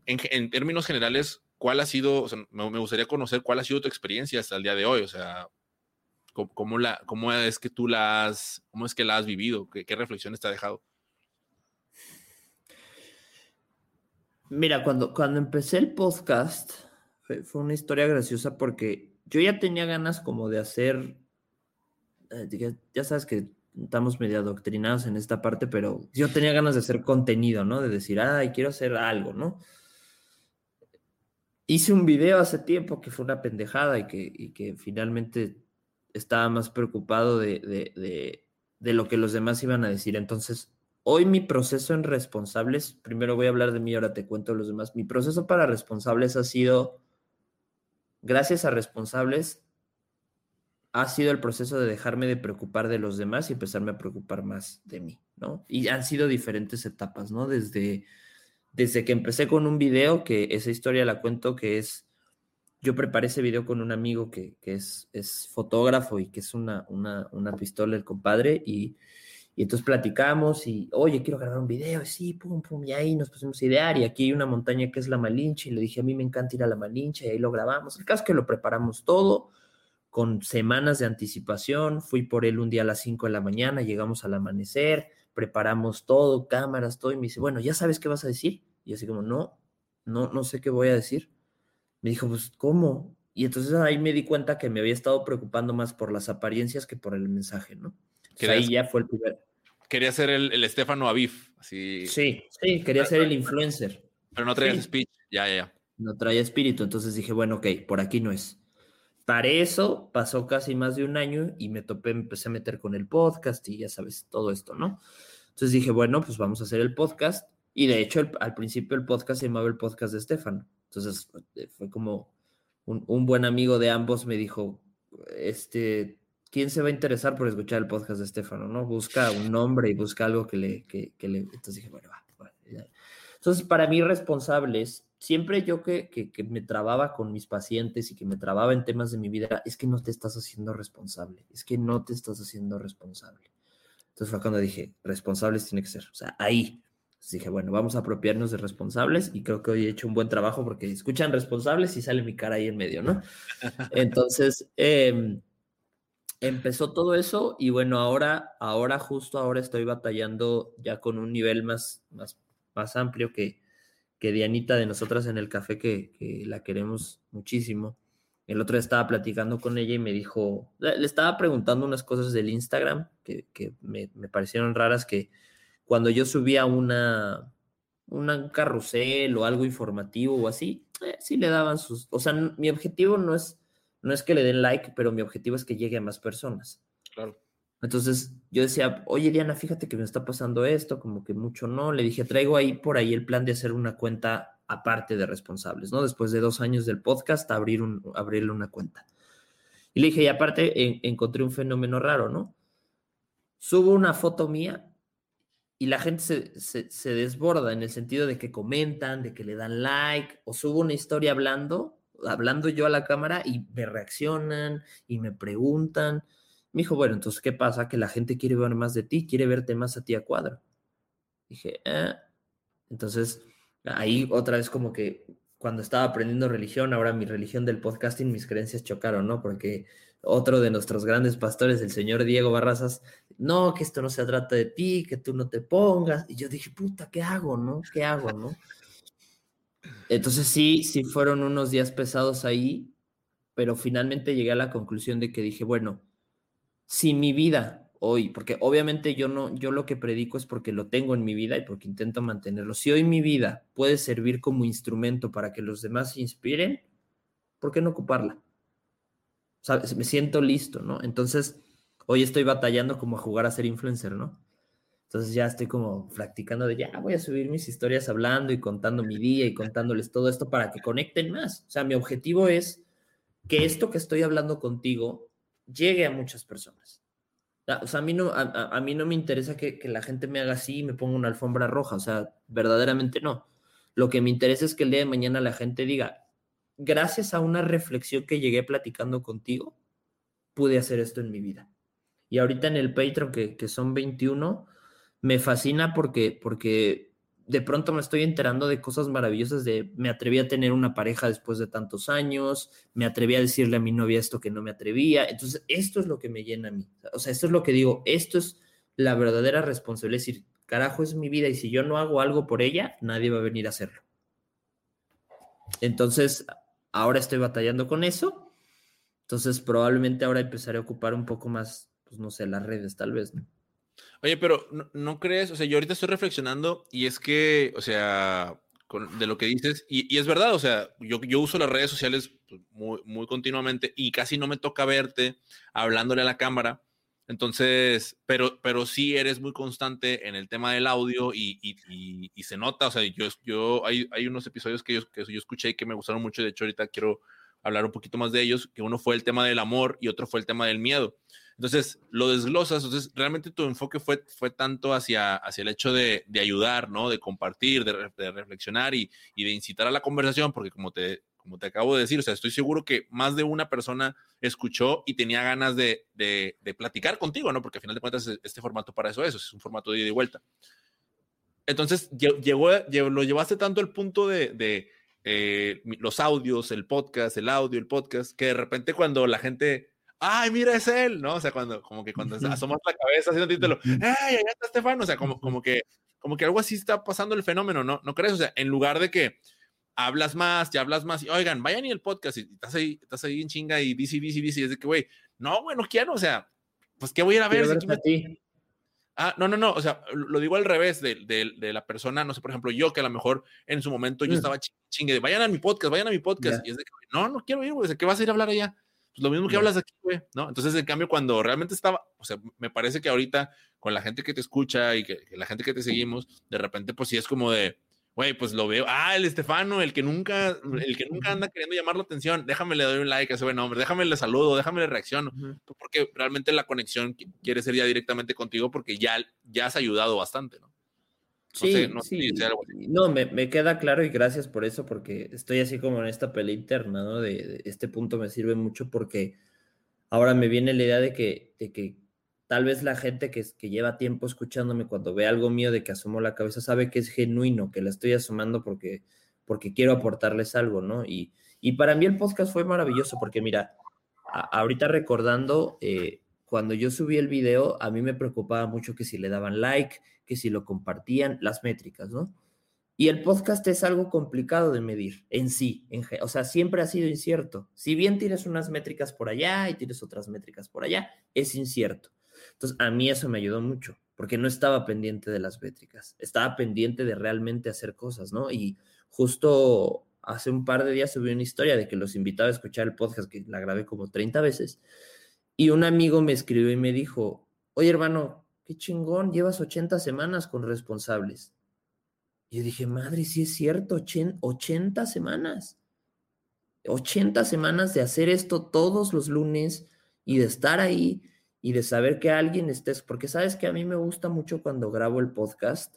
en, en términos generales, ¿cuál ha sido, o sea, me, me gustaría conocer cuál ha sido tu experiencia hasta el día de hoy, o sea, cómo, cómo, la, cómo es que tú la has, cómo es que la has vivido, qué, qué reflexiones te ha dejado? Mira, cuando, cuando empecé el podcast, fue, fue una historia graciosa porque yo ya tenía ganas como de hacer, eh, ya, ya sabes que estamos medio adoctrinados en esta parte, pero yo tenía ganas de hacer contenido, ¿no? De decir, ay, quiero hacer algo, ¿no? Hice un video hace tiempo que fue una pendejada y que, y que finalmente estaba más preocupado de, de, de, de lo que los demás iban a decir, entonces... Hoy mi proceso en Responsables, primero voy a hablar de mí, ahora te cuento los demás. Mi proceso para Responsables ha sido, gracias a Responsables, ha sido el proceso de dejarme de preocupar de los demás y empezarme a preocupar más de mí, ¿no? Y han sido diferentes etapas, ¿no? Desde, desde que empecé con un video, que esa historia la cuento, que es, yo preparé ese video con un amigo que, que es, es fotógrafo y que es una, una, una pistola, el compadre, y... Y entonces platicamos y, oye, quiero grabar un video, y sí, pum, pum, y ahí nos pusimos a idear, y aquí hay una montaña que es la Malinche, y le dije, a mí me encanta ir a la Malinche, y ahí lo grabamos. El caso es que lo preparamos todo, con semanas de anticipación, fui por él un día a las cinco de la mañana, llegamos al amanecer, preparamos todo, cámaras, todo, y me dice, bueno, ¿ya sabes qué vas a decir? Y yo así como, no, no, no sé qué voy a decir. Me dijo, pues, ¿cómo? Y entonces ahí me di cuenta que me había estado preocupando más por las apariencias que por el mensaje, ¿no? Quería, ahí ya fue el primer. Quería ser el, el Estefano Aviv. Así. Sí, sí, quería ser el influencer. Pero no traía sí. speech, ya, ya, ya. No traía espíritu, entonces dije, bueno, ok, por aquí no es. Para eso pasó casi más de un año y me topé, empecé a meter con el podcast y ya sabes, todo esto, ¿no? Entonces dije, bueno, pues vamos a hacer el podcast. Y de hecho, el, al principio el podcast se llamaba el podcast de Estefano. Entonces fue como un, un buen amigo de ambos me dijo, este... ¿Quién se va a interesar por escuchar el podcast de Estefano, no? Busca un nombre y busca algo que le... Que, que le... Entonces dije, bueno, va. va ya. Entonces, para mí, Responsables, siempre yo que, que, que me trababa con mis pacientes y que me trababa en temas de mi vida, es que no te estás haciendo responsable, es que no te estás haciendo responsable. Entonces fue cuando dije, Responsables tiene que ser, o sea, ahí. Entonces dije, bueno, vamos a apropiarnos de Responsables y creo que hoy he hecho un buen trabajo porque escuchan Responsables y sale mi cara ahí en medio, ¿no? Entonces... Eh, Empezó todo eso y bueno, ahora, ahora justo ahora estoy batallando ya con un nivel más, más, más amplio que, que Dianita de nosotras en el café, que, que la queremos muchísimo. El otro día estaba platicando con ella y me dijo, le estaba preguntando unas cosas del Instagram que, que me, me parecieron raras, que cuando yo subía una, una carrusel o algo informativo o así, eh, sí le daban sus... O sea, mi objetivo no es... No es que le den like, pero mi objetivo es que llegue a más personas. Claro. Entonces yo decía, oye Diana, fíjate que me está pasando esto, como que mucho no. Le dije, traigo ahí por ahí el plan de hacer una cuenta aparte de Responsables, ¿no? Después de dos años del podcast, abrir un, abrirle una cuenta. Y le dije, y aparte en, encontré un fenómeno raro, ¿no? Subo una foto mía y la gente se, se, se desborda en el sentido de que comentan, de que le dan like, o subo una historia hablando... hablando yo a la cámara y me reaccionan y me preguntan. Me dijo, bueno, entonces, ¿qué pasa? Que la gente quiere ver más de ti, quiere verte más a ti a cuadro. Dije, eh. Entonces, ahí otra vez como que cuando estaba aprendiendo religión, ahora mi religión del podcasting, mis creencias chocaron, ¿no? Porque otro de nuestros grandes pastores, el señor Diego Barrazas, no, que esto no se trata de ti, que tú no te pongas. Y yo dije, puta, ¿qué hago, no? ¿Qué hago, no? Entonces sí, sí fueron unos días pesados ahí, pero finalmente llegué a la conclusión de que dije, bueno, si mi vida hoy, porque obviamente yo no, yo lo que predico es porque lo tengo en mi vida y porque intento mantenerlo. Si hoy mi vida puede servir como instrumento para que los demás se inspiren, ¿por qué no ocuparla? O sea, me siento listo, ¿no? Entonces hoy estoy batallando como a jugar a ser influencer, ¿no? Entonces ya estoy como practicando de ya voy a subir mis historias hablando y contando mi día y contándoles todo esto para que conecten más. O sea, mi objetivo es que esto que estoy hablando contigo llegue a muchas personas. O sea, a mí no, a, a, a mí no me interesa que, que la gente me haga así y me ponga una alfombra roja. O sea, verdaderamente no. Lo que me interesa es que el día de mañana la gente diga, gracias a una reflexión que llegué platicando contigo, pude hacer esto en mi vida. Y ahorita en el Patreon, que, que son veintiuno, me fascina porque, porque de pronto me estoy enterando de cosas maravillosas, de me atreví a tener una pareja después de tantos años, me atreví a decirle a mi novia esto que no me atrevía. Entonces, esto es lo que me llena a mí. O sea, esto es lo que digo, esto es la verdadera responsabilidad. Es decir, carajo, es mi vida y si yo no hago algo por ella, nadie va a venir a hacerlo. Entonces, ahora estoy batallando con eso. Entonces, probablemente ahora empezaré a ocupar un poco más, pues no sé, las redes tal vez, ¿no? Oye, pero ¿no, no crees? O sea, yo ahorita estoy reflexionando y es que, o sea, con, de lo que dices, y, y es verdad, o sea, yo, yo uso las redes sociales muy, muy continuamente y casi no me toca verte hablándole a la cámara. Entonces, pero, pero sí eres muy constante en el tema del audio y, y, y, y se nota, o sea, yo, yo, hay, hay unos episodios que yo, que yo escuché y que me gustaron mucho, de hecho ahorita quiero hablar un poquito más de ellos, que uno fue el tema del amor y otro fue el tema del miedo. Entonces, lo desglosas, entonces realmente tu enfoque fue, fue tanto hacia, hacia el hecho de, de ayudar, ¿no? De compartir, de, de reflexionar y, y de incitar a la conversación, porque como te... como te acabo de decir, o sea, estoy seguro que más de una persona escuchó y tenía ganas de, de, de platicar contigo, ¿no? Porque al final de cuentas este formato para eso es, es un formato de ida y vuelta. Entonces, llegó, lo llevaste tanto al punto de, de eh, los audios, el podcast, el audio, el podcast, que de repente cuando la gente, ¡ay, mira, es él! ¿No? O sea, cuando, como que cuando asomas la cabeza, haciéndotelo, ¡ay, allá está Estefano! O sea, como, como, que, como que algo así está pasando el fenómeno, ¿no? ¿No crees? O sea, en lugar de que hablas más, ya hablas más, y oigan, vayan y el podcast, y estás ahí, estás ahí en chinga, y dice, dice, dice, y es de que, güey, no, güey, no quiero, o sea, pues, ¿qué voy a ir a ver? Si me... ti. Ah, no, no, no, o sea, lo digo al revés de, de, de la persona, no sé, por ejemplo, yo, que a lo mejor en su momento mm. yo estaba chingue, de, vayan a mi podcast, vayan a mi podcast, yeah. Y es de que, no, no quiero ir, güey, o sea, ¿qué vas a ir a hablar allá? Pues lo mismo que no. Hablas aquí, güey, ¿no? Entonces, en cambio, cuando realmente estaba, o sea, me parece que ahorita, con la gente que te escucha y que, que la gente que te seguimos, de repente, pues, sí es como de, güey, pues lo veo. Ah, el Estefano, el que nunca, el que nunca anda queriendo llamar la atención. Déjame le doy un like a ese buen hombre, déjame le saludo, déjame le reacciono. Uh-huh. Porque realmente la conexión quiere ser ya directamente contigo porque ya, ya has ayudado bastante, ¿no? no sí, sé, no, sí. Sé algo así. No, me, me queda claro y gracias por eso porque estoy así como en esta pelea interna, ¿no? De, de este punto me sirve mucho porque ahora me viene la idea de que, de que tal vez la gente que, que lleva tiempo escuchándome cuando ve algo mío de que asomo la cabeza sabe que es genuino, que la estoy asomando porque, porque quiero aportarles algo, ¿no? Y, y para mí el podcast fue maravilloso porque, mira, a, ahorita recordando, eh, cuando yo subí el video, a mí me preocupaba mucho que si le daban like, que si lo compartían, las métricas, ¿no? Y el podcast es algo complicado de medir en sí, en, o sea, siempre ha sido incierto. Si bien tienes unas métricas por allá y tienes otras métricas por allá, es incierto. Entonces, a mí eso me ayudó mucho, porque no estaba pendiente de las métricas, estaba pendiente de realmente hacer cosas, ¿no? Y justo hace un par de días subí una historia de que los invitaba a escuchar el podcast, que la grabé como treinta veces, y un amigo me escribió y me dijo, oye, hermano, qué chingón, llevas ochenta semanas con Responsables. Y yo dije, madre, sí es cierto, ochenta semanas. ochenta semanas de hacer esto todos los lunes y de estar ahí, y de saber que alguien estés, porque sabes que a mí me gusta mucho cuando grabo el podcast,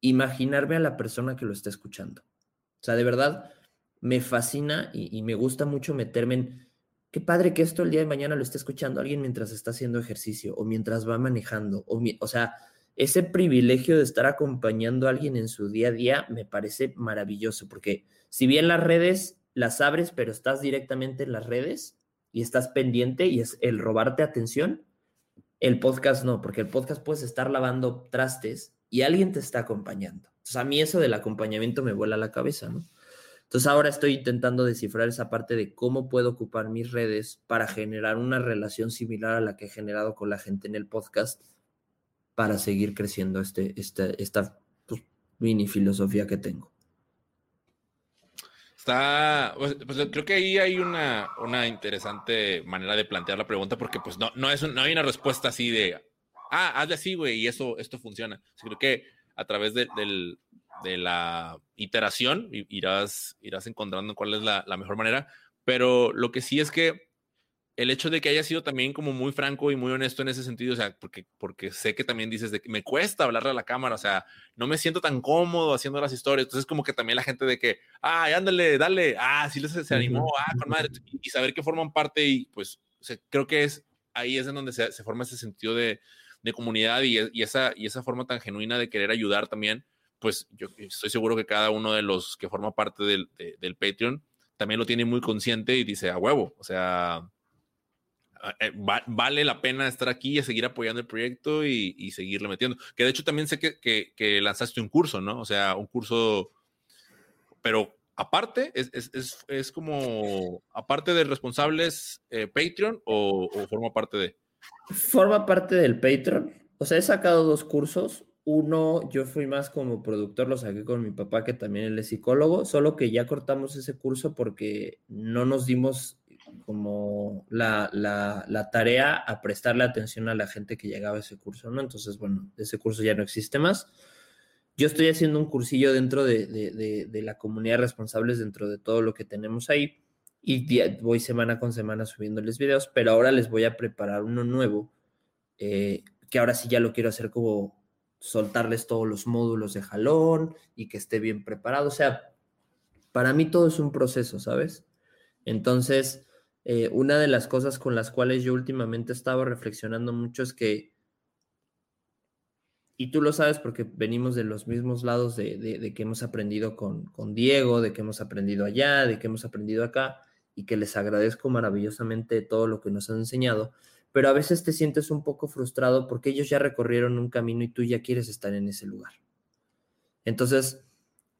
imaginarme a la persona que lo está escuchando. O sea, de verdad, me fascina y, y me gusta mucho meterme en, qué padre que esto el día de mañana lo esté escuchando alguien mientras está haciendo ejercicio, o mientras va manejando, o, mi, o sea, ese privilegio de estar acompañando a alguien en su día a día me parece maravilloso, porque si bien las redes las abres, pero estás directamente en las redes, y estás pendiente, y es el robarte atención. El podcast no, porque el podcast puedes estar lavando trastes y alguien te está acompañando. Entonces, a mí eso del acompañamiento me vuela la cabeza, ¿no? Entonces, ahora estoy intentando descifrar esa parte de cómo puedo ocupar mis redes para generar una relación similar a la que he generado con la gente en el podcast para seguir creciendo este, este, esta pues, mini filosofía que tengo. Está, pues, pues creo que ahí hay una, una interesante manera de plantear la pregunta porque pues no, no, es un, no hay una respuesta así de, ah, hazle así, güey, y eso, esto funciona. Así creo que a través de, de, de la iteración irás, irás encontrando cuál es la, la mejor manera, pero lo que sí es que el hecho de que haya sido también como muy franco y muy honesto en ese sentido, o sea, porque, porque sé que también dices de que me cuesta hablarle a la cámara, o sea, no me siento tan cómodo haciendo las historias, entonces como que también la gente de que, ay, ándale, dale, ah, sí les, se animó, ah, con madre, y saber que forman parte y pues, o sea, creo que es, ahí es en donde se, se forma ese sentido de, de comunidad y, y, esa, y esa forma tan genuina de querer ayudar también, pues yo estoy seguro que cada uno de los que forma parte del, de, del Patreon también lo tiene muy consciente y dice, a huevo, o sea... Va, vale la pena estar aquí y seguir apoyando el proyecto y, y seguirle metiendo. Que de hecho también sé que, que, que lanzaste un curso, ¿no? O sea, un curso, pero aparte, es, es, es, es como, aparte de Responsables eh, Patreon o, o forma parte de... Forma parte del Patreon. O sea, he sacado dos cursos. Uno, yo fui más como productor, lo saqué con mi papá, que también él es psicólogo, solo que ya cortamos ese curso porque no nos dimos... como la, la, la tarea a prestarle atención a la gente que llegaba a ese curso, ¿no? Entonces, bueno, ese curso ya no existe más. Yo estoy haciendo un cursillo dentro de, de, de, de la comunidad Responsables, dentro de todo lo que tenemos ahí, y voy semana con semana subiéndoles videos, pero ahora les voy a preparar uno nuevo, eh, que ahora sí ya lo quiero hacer como soltarles todos los módulos de jalón y que esté bien preparado. O sea, para mí todo es un proceso, ¿sabes? Entonces... Eh, una de las cosas con las cuales yo últimamente estaba reflexionando mucho es que, y tú lo sabes porque venimos de los mismos lados de, de, de que hemos aprendido con, con Diego, de que hemos aprendido allá, de que hemos aprendido acá, y que les agradezco maravillosamente todo lo que nos han enseñado, pero a veces te sientes un poco frustrado porque ellos ya recorrieron un camino y tú ya quieres estar en ese lugar. Entonces,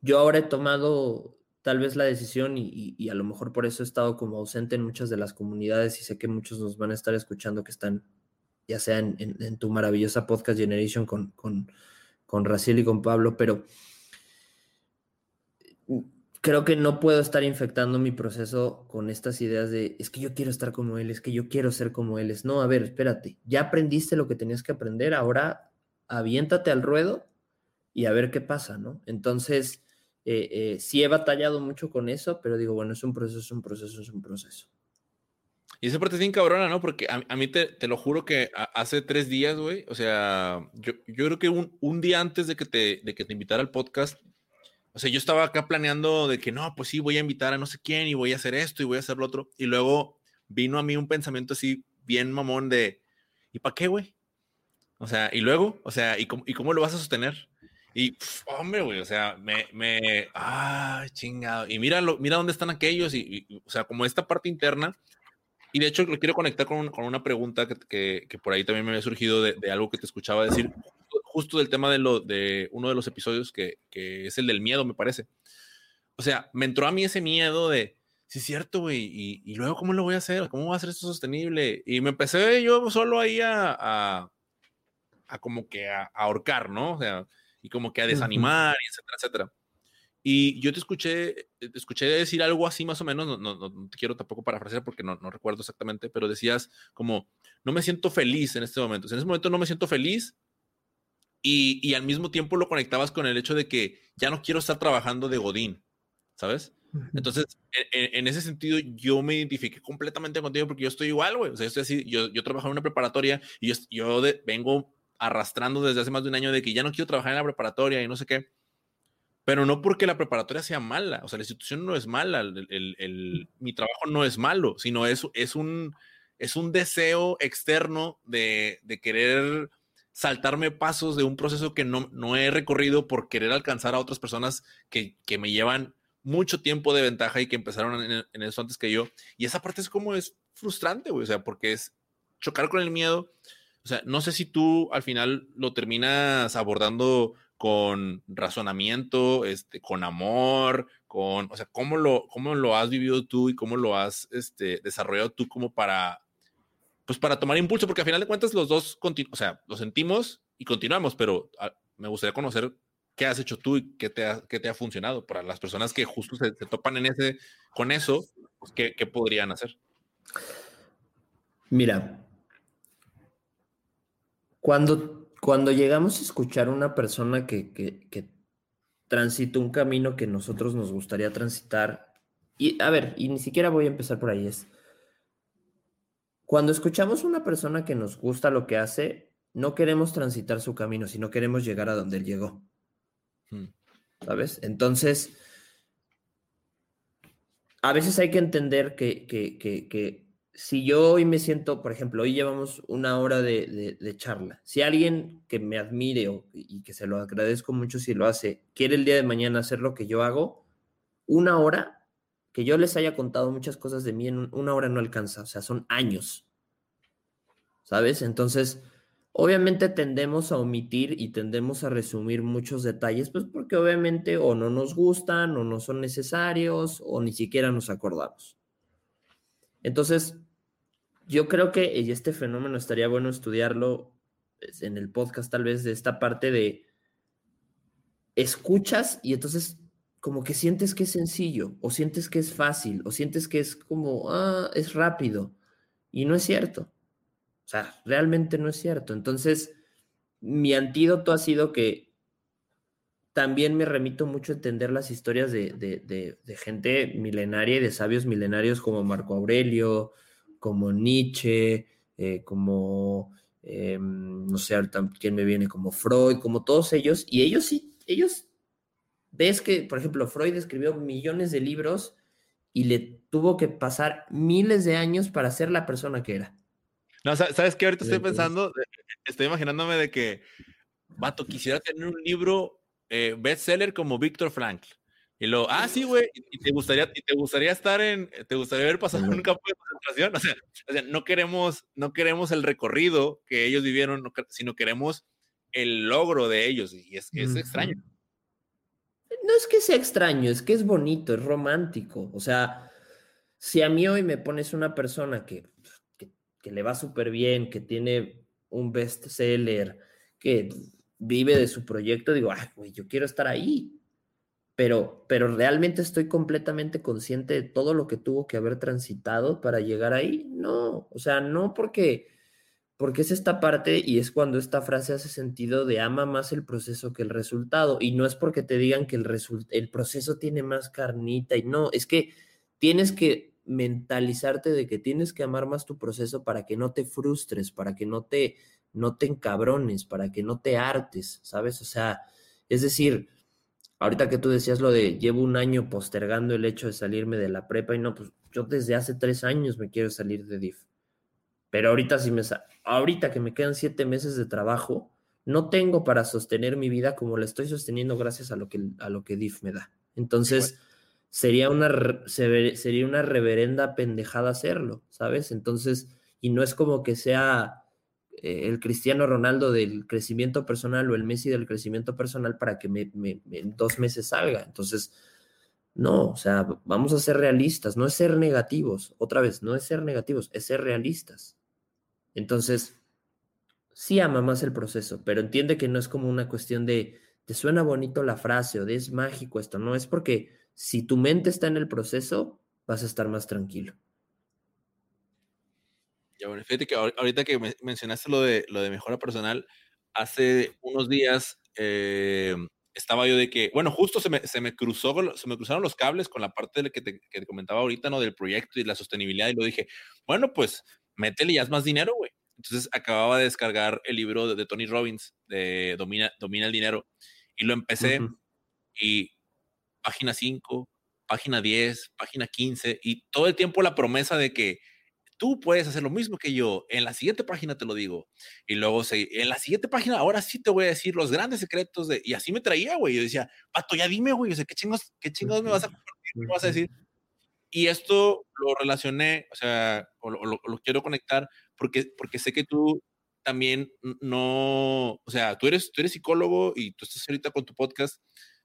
yo ahora he tomado... tal vez la decisión y, y, y a lo mejor por eso he estado como ausente en muchas de las comunidades y sé que muchos nos van a estar escuchando que están, ya sea en, en, en tu maravillosa Podcast Generation con, con, con Raciel y con Pablo, pero creo que no puedo estar infectando mi proceso con estas ideas de es que yo quiero estar como él, es que yo quiero ser como él. Es, no, a ver, espérate, ya aprendiste lo que tenías que aprender, ahora aviéntate al ruedo y a ver qué pasa, ¿no? Entonces... Eh, eh, sí he batallado mucho con eso, pero digo, bueno, es un proceso, es un proceso, es un proceso. Y esa parte es bien cabrona, ¿no? Porque a, a mí te, te lo juro que a, hace tres días, güey, o sea, yo, yo creo que un, un día antes de que, te, de que te invitara al podcast, o sea, yo estaba acá planeando de que no, pues sí, voy a invitar a no sé quién y voy a hacer esto y voy a hacer lo otro. Y luego vino a mí un pensamiento así bien mamón de, ¿y para qué, güey? O sea, y luego, o sea, ¿y cómo, y cómo lo vas a sostener? Y, pf, hombre, güey, o sea, me, me, ah, chingado. Y mira, lo, mira dónde están aquellos, y, y, o sea, como esta parte interna. Y de hecho, lo quiero conectar con, un, con una pregunta que, que, que por ahí también me había surgido de, de algo que te escuchaba decir, justo, justo del tema de, lo, de uno de los episodios que, que es el del miedo, me parece. O sea, me entró a mí ese miedo de, sí, es cierto, güey, y, y luego, ¿cómo lo voy a hacer? ¿Cómo voy a hacer esto sostenible? Y me empecé yo solo ahí a, a, a como que a, a ahorcar, ¿no? O sea, y como que a desanimar, etcétera, etcétera. Y yo te escuché, te escuché decir algo así más o menos, no, no, no te quiero tampoco parafrasear porque no, no recuerdo exactamente, pero decías como, no me siento feliz en este momento. O sea, en este momento no me siento feliz y, y al mismo tiempo lo conectabas con el hecho de que ya no quiero estar trabajando de godín, ¿sabes? Entonces, en, en ese sentido, yo me identifiqué completamente contigo porque yo estoy igual, güey. O sea, yo estoy así, yo, yo trabajo en una preparatoria y yo, yo de, vengo... arrastrando desde hace más de un año de que ya no quiero trabajar en la preparatoria y no sé qué, pero no porque la preparatoria sea mala, o sea, la institución no es mala, el, el, el, mi trabajo no es malo, sino es, es, un, es un deseo externo de, de querer saltarme pasos de un proceso que no, no he recorrido por querer alcanzar a otras personas que, que me llevan mucho tiempo de ventaja y que empezaron en, en eso antes que yo, y esa parte es como es frustrante, güey, o sea, porque es chocar con el miedo. O sea, no sé si tú al final lo terminas abordando con razonamiento, este, con amor, con, o sea, cómo lo, cómo lo has vivido tú y cómo lo has este, desarrollado tú como para, pues para tomar impulso, porque al final de cuentas los dos, continu- o sea, lo sentimos y continuamos, pero a, me gustaría conocer qué has hecho tú y qué te ha, qué te ha funcionado para las personas que justo se, se topan en ese, con eso, pues, ¿qué, qué podrían hacer? Mira. Cuando, cuando llegamos a escuchar a una persona que, que, que transita un camino que nosotros nos gustaría transitar, y a ver, y ni siquiera voy a empezar por ahí, es Cuando escuchamos a una persona que nos gusta lo que hace, no queremos transitar su camino, sino queremos llegar a donde él llegó. ¿Sabes? Entonces, a veces hay que entender que, que, que, que si yo hoy me siento, por ejemplo, hoy llevamos una hora de, de, de charla. Si alguien que me admire o, y que se lo agradezco mucho si lo hace, quiere el día de mañana hacer lo que yo hago, una hora, que yo les haya contado muchas cosas de mí en una hora no alcanza. O sea, son años. ¿Sabes? Entonces, obviamente tendemos a omitir y tendemos a resumir muchos detalles, pues porque obviamente o no nos gustan, o no son necesarios, o ni siquiera nos acordamos. Entonces, yo creo que este fenómeno estaría bueno estudiarlo en el podcast, tal vez, de esta parte de escuchas y entonces como que sientes que es sencillo, o sientes que es fácil, o sientes que es como, ah, es rápido. Y no es cierto. O sea, realmente no es cierto. Entonces, mi antídoto ha sido que también me remito mucho a entender las historias de, de, de, de gente milenaria y de sabios milenarios como Marco Aurelio, como Nietzsche, eh, como, eh, no sé, quién me viene, como Freud, como todos ellos. Y ellos sí, ellos... Ves que, por ejemplo, Freud escribió millones de libros y le tuvo que pasar miles de años para ser la persona que era. No, ¿sabes qué? Ahorita estoy pensando, estoy imaginándome de que, vato, quisiera tener un libro eh, bestseller como Viktor Frankl. Y lo, ah, sí, güey, y te gustaría, y te gustaría estar en, te gustaría haber pasado en un campo de concentración. O sea, o sea no, queremos, no queremos el recorrido que ellos vivieron, sino queremos el logro de ellos. Y es, es uh-huh. extraño. No es que sea extraño, es que es bonito, es romántico. O sea, si a mí hoy me pones una persona que, que, que le va súper bien, que tiene un bestseller, que vive de su proyecto, digo, ay, güey, yo quiero estar ahí. Pero, pero realmente estoy completamente consciente de todo lo que tuvo que haber transitado para llegar ahí. No, o sea, no porque, porque es esta parte y es cuando esta frase hace sentido de ama más el proceso que el resultado. Y no es porque te digan que el, result- el proceso tiene más carnita y no, es que tienes que mentalizarte de que tienes que amar más tu proceso para que no te frustres, para que no te, no te encabrones, para que no te hartes, ¿sabes? O sea, es decir, ahorita que tú decías lo de llevo un año postergando el hecho de salirme de la prepa y no, pues yo desde hace tres años me quiero salir de D I F. Pero ahorita, si me sa- ahorita que me quedan siete meses de trabajo, no tengo para sostener mi vida como la estoy sosteniendo gracias a lo que, a lo que D I F me da. Entonces, bueno, sería, una re- sería una reverenda pendejada hacerlo, ¿sabes? Entonces, y no es como que sea eh, el Cristiano Ronaldo del crecimiento personal o el Messi del crecimiento personal para que me, me, me, en dos meses salga. Entonces, no, o sea, vamos a ser realistas, no es ser negativos. Otra vez, no es ser negativos, es ser realistas. Entonces, sí ama más el proceso, pero entiende que no es como una cuestión de te suena bonito la frase o de es mágico esto, no, es porque si tu mente está en el proceso, vas a estar más tranquilo. Ya, bueno, fíjate que ahorita que me mencionaste lo de, lo de mejora personal, hace unos días eh, estaba yo de que, bueno, justo se me, se me cruzó, se me cruzaron los cables con la parte de la que, te, que te comentaba ahorita, ¿no? Del proyecto y la sostenibilidad, y lo dije, bueno, pues métele y haz más dinero, güey. Entonces acababa de descargar el libro de, de Tony Robbins, de Domina, Domina el Dinero, y lo empecé, uh-huh. y página cinco, página diez, página quince, y todo el tiempo la promesa de que tú puedes hacer lo mismo que yo, en la siguiente página te lo digo, y luego se, en la siguiente página, ahora sí te voy a decir los grandes secretos, de, y así me traía, güey. Yo decía, pato, ya dime, güey, o sea, ¿qué chingos, qué chingos uh-huh. me vas a compartir, me vas a decir? Y esto lo relacioné, o sea, o lo, lo, lo quiero conectar porque, porque sé que tú también no, o sea, tú eres, tú eres psicólogo y tú estás ahorita con tu podcast,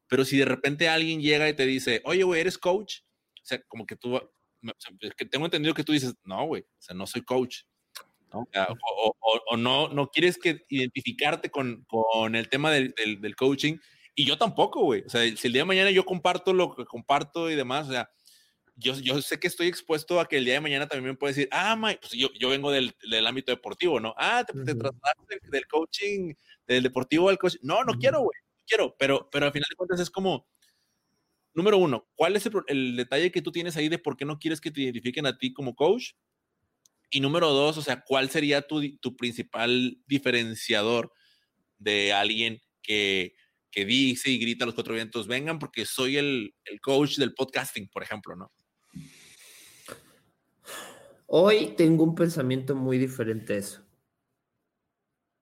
pero si de repente alguien llega y te dice, oye, güey, ¿eres coach? O sea, como que tú, o sea, que tengo entendido que tú dices, no, güey, o sea, no soy coach, ¿no? O, sea, o, o, o no, no quieres que identificarte con, con el tema del, del, del coaching, y yo tampoco, güey. O sea, si el día de mañana yo comparto lo que comparto y demás, o sea, Yo, yo sé que estoy expuesto a que el día de mañana también me puede decir, ah, Mike, pues yo, yo vengo del, del ámbito deportivo, ¿no? Ah, te, te trasladaste del, del coaching, del deportivo al coaching. No, no uh-huh. quiero, güey, no quiero. Pero, pero al final de cuentas es como, número uno, ¿cuál es el, el detalle que tú tienes ahí de por qué no quieres que te identifiquen a ti como coach? Y número dos, o sea, ¿cuál sería tu, tu principal diferenciador de alguien que, que dice y grita a los cuatro vientos, vengan porque soy el, el coach del podcasting, por ejemplo, ¿no? Hoy tengo un pensamiento muy diferente a eso.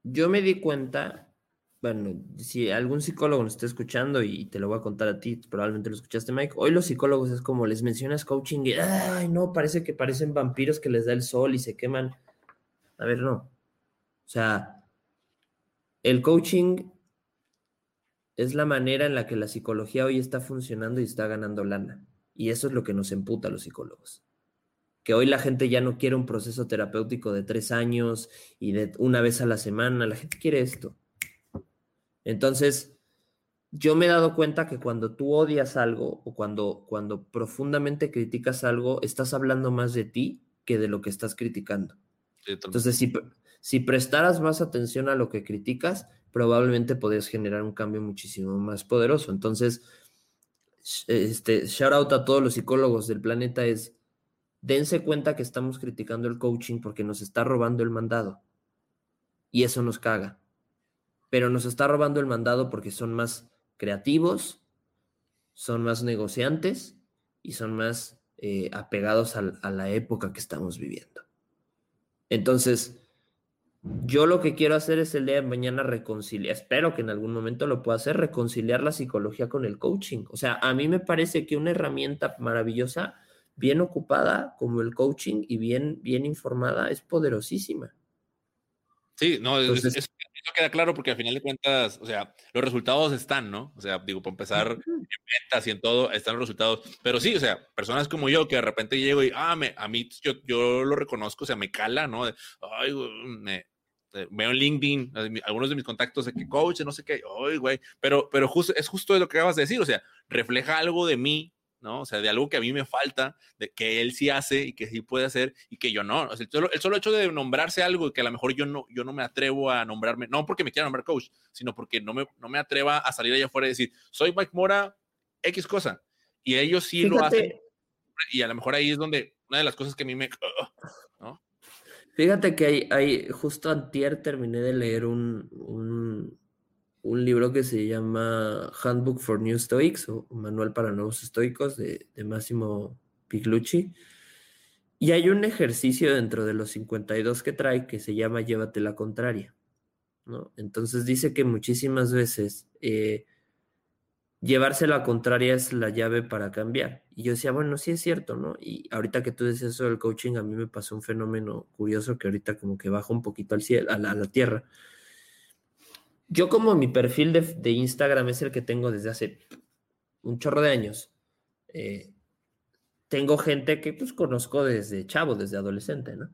Yo me di cuenta, bueno, si algún psicólogo nos está escuchando y te lo voy a contar a ti, probablemente lo escuchaste, Mike, hoy los psicólogos es como les mencionas coaching y, ay, no, parece que parecen vampiros que les da el sol y se queman. A ver, no. O sea, el coaching es la manera en la que la psicología hoy está funcionando y está ganando lana. Y eso es lo que nos emputa a los psicólogos. Que hoy la gente ya no quiere un proceso terapéutico de tres años y de una vez a la semana. La gente quiere esto. Entonces, yo me he dado cuenta que cuando tú odias algo o cuando, cuando profundamente criticas algo, estás hablando más de ti que de lo que estás criticando. Sí, entonces, si, si prestaras más atención a lo que criticas, probablemente podrías generar un cambio muchísimo más poderoso. Entonces, este, shout out a todos los psicólogos del planeta es... dense cuenta que estamos criticando el coaching porque nos está robando el mandado. Y eso nos caga. Pero nos está robando el mandado porque son más creativos, son más negociantes y son más eh, apegados a, a la época que estamos viviendo. Entonces, yo lo que quiero hacer es el día de mañana reconciliar, espero que en algún momento lo pueda hacer, reconciliar la psicología con el coaching. O sea, a mí me parece que una herramienta maravillosa... bien ocupada como el coaching y bien, bien informada, es poderosísima. Sí, no, entonces, eso, eso queda claro porque al final de cuentas, o sea, los resultados están, ¿no? O sea, digo, para empezar, uh-huh. en ventas y en todo, están los resultados. Pero sí, o sea, personas como yo que de repente llego y, ah, me, a mí, yo, yo lo reconozco, o sea, me cala, ¿no? De, ay, me... veo en LinkedIn, algunos de mis contactos de que coach, no sé qué, ay, güey. Pero, pero justo, es justo de lo que acabas de decir, o sea, refleja algo de mí, ¿no? O sea, de algo que a mí me falta, de que él sí hace y que sí puede hacer y que yo no. O sea, el, solo, el solo hecho de nombrarse algo y que a lo mejor yo no, yo no me atrevo a nombrarme, no porque me quiera nombrar coach, sino porque no me, no me atreva a salir allá afuera y decir, soy Mike Mora, X cosa. Y ellos sí Fíjate, lo hacen. Y a lo mejor ahí es donde una de las cosas que a mí me... ¿no? Fíjate que hay, hay, justo antier terminé de leer un, un, un libro que se llama Handbook for New Stoics o Manual para Nuevos Estoicos de, de Massimo Pigliucci. Y hay un ejercicio dentro de los cincuenta y dos que trae que se llama Llévate la contraria, ¿no? Entonces dice que muchísimas veces eh, llevarse la contraria es la llave para cambiar. Y yo decía, bueno, sí es cierto, ¿no? Y ahorita que tú decías eso del coaching, a mí me pasó un fenómeno curioso que ahorita como que baja un poquito al cielo, a la, a la tierra. Yo como mi perfil de, de Instagram es el que tengo desde hace un chorro de años, eh, tengo gente que pues conozco desde chavo, desde adolescente, ¿no?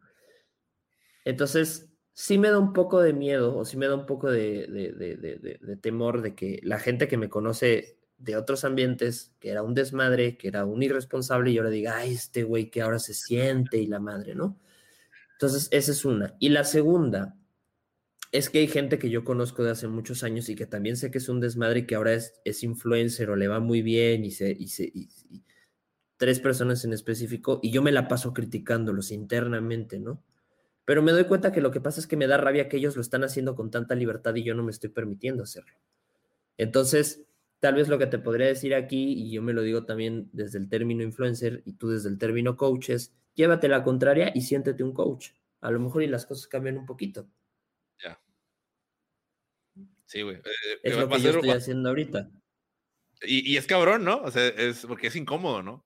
Entonces, sí me da un poco de miedo o sí me da un poco de, de, de, de, de, de temor de que la gente que me conoce... de otros ambientes, que era un desmadre, que era un irresponsable, y yo le diga, ay, este güey que ahora se siente, y la madre, ¿no? Entonces, esa es una. Y la segunda, es que hay gente que yo conozco de hace muchos años, y que también sé que es un desmadre, y que ahora es, es influencer, o le va muy bien, y se, y se y, y, tres personas en específico, y yo me la paso criticándolos internamente, ¿no? Pero me doy cuenta que lo que pasa es que me da rabia que ellos lo están haciendo con tanta libertad, y yo no me estoy permitiendo hacerlo. Entonces, tal vez lo que te podría decir aquí, y yo me lo digo también desde el término influencer y tú desde el término coach, es llévate la contraria y siéntete un coach. A lo mejor y las cosas cambian un poquito. Ya. Sí, güey. Eh, es lo que yo estoy haciendo ahorita. Y, y es cabrón, ¿no? O sea, es porque es incómodo, ¿no?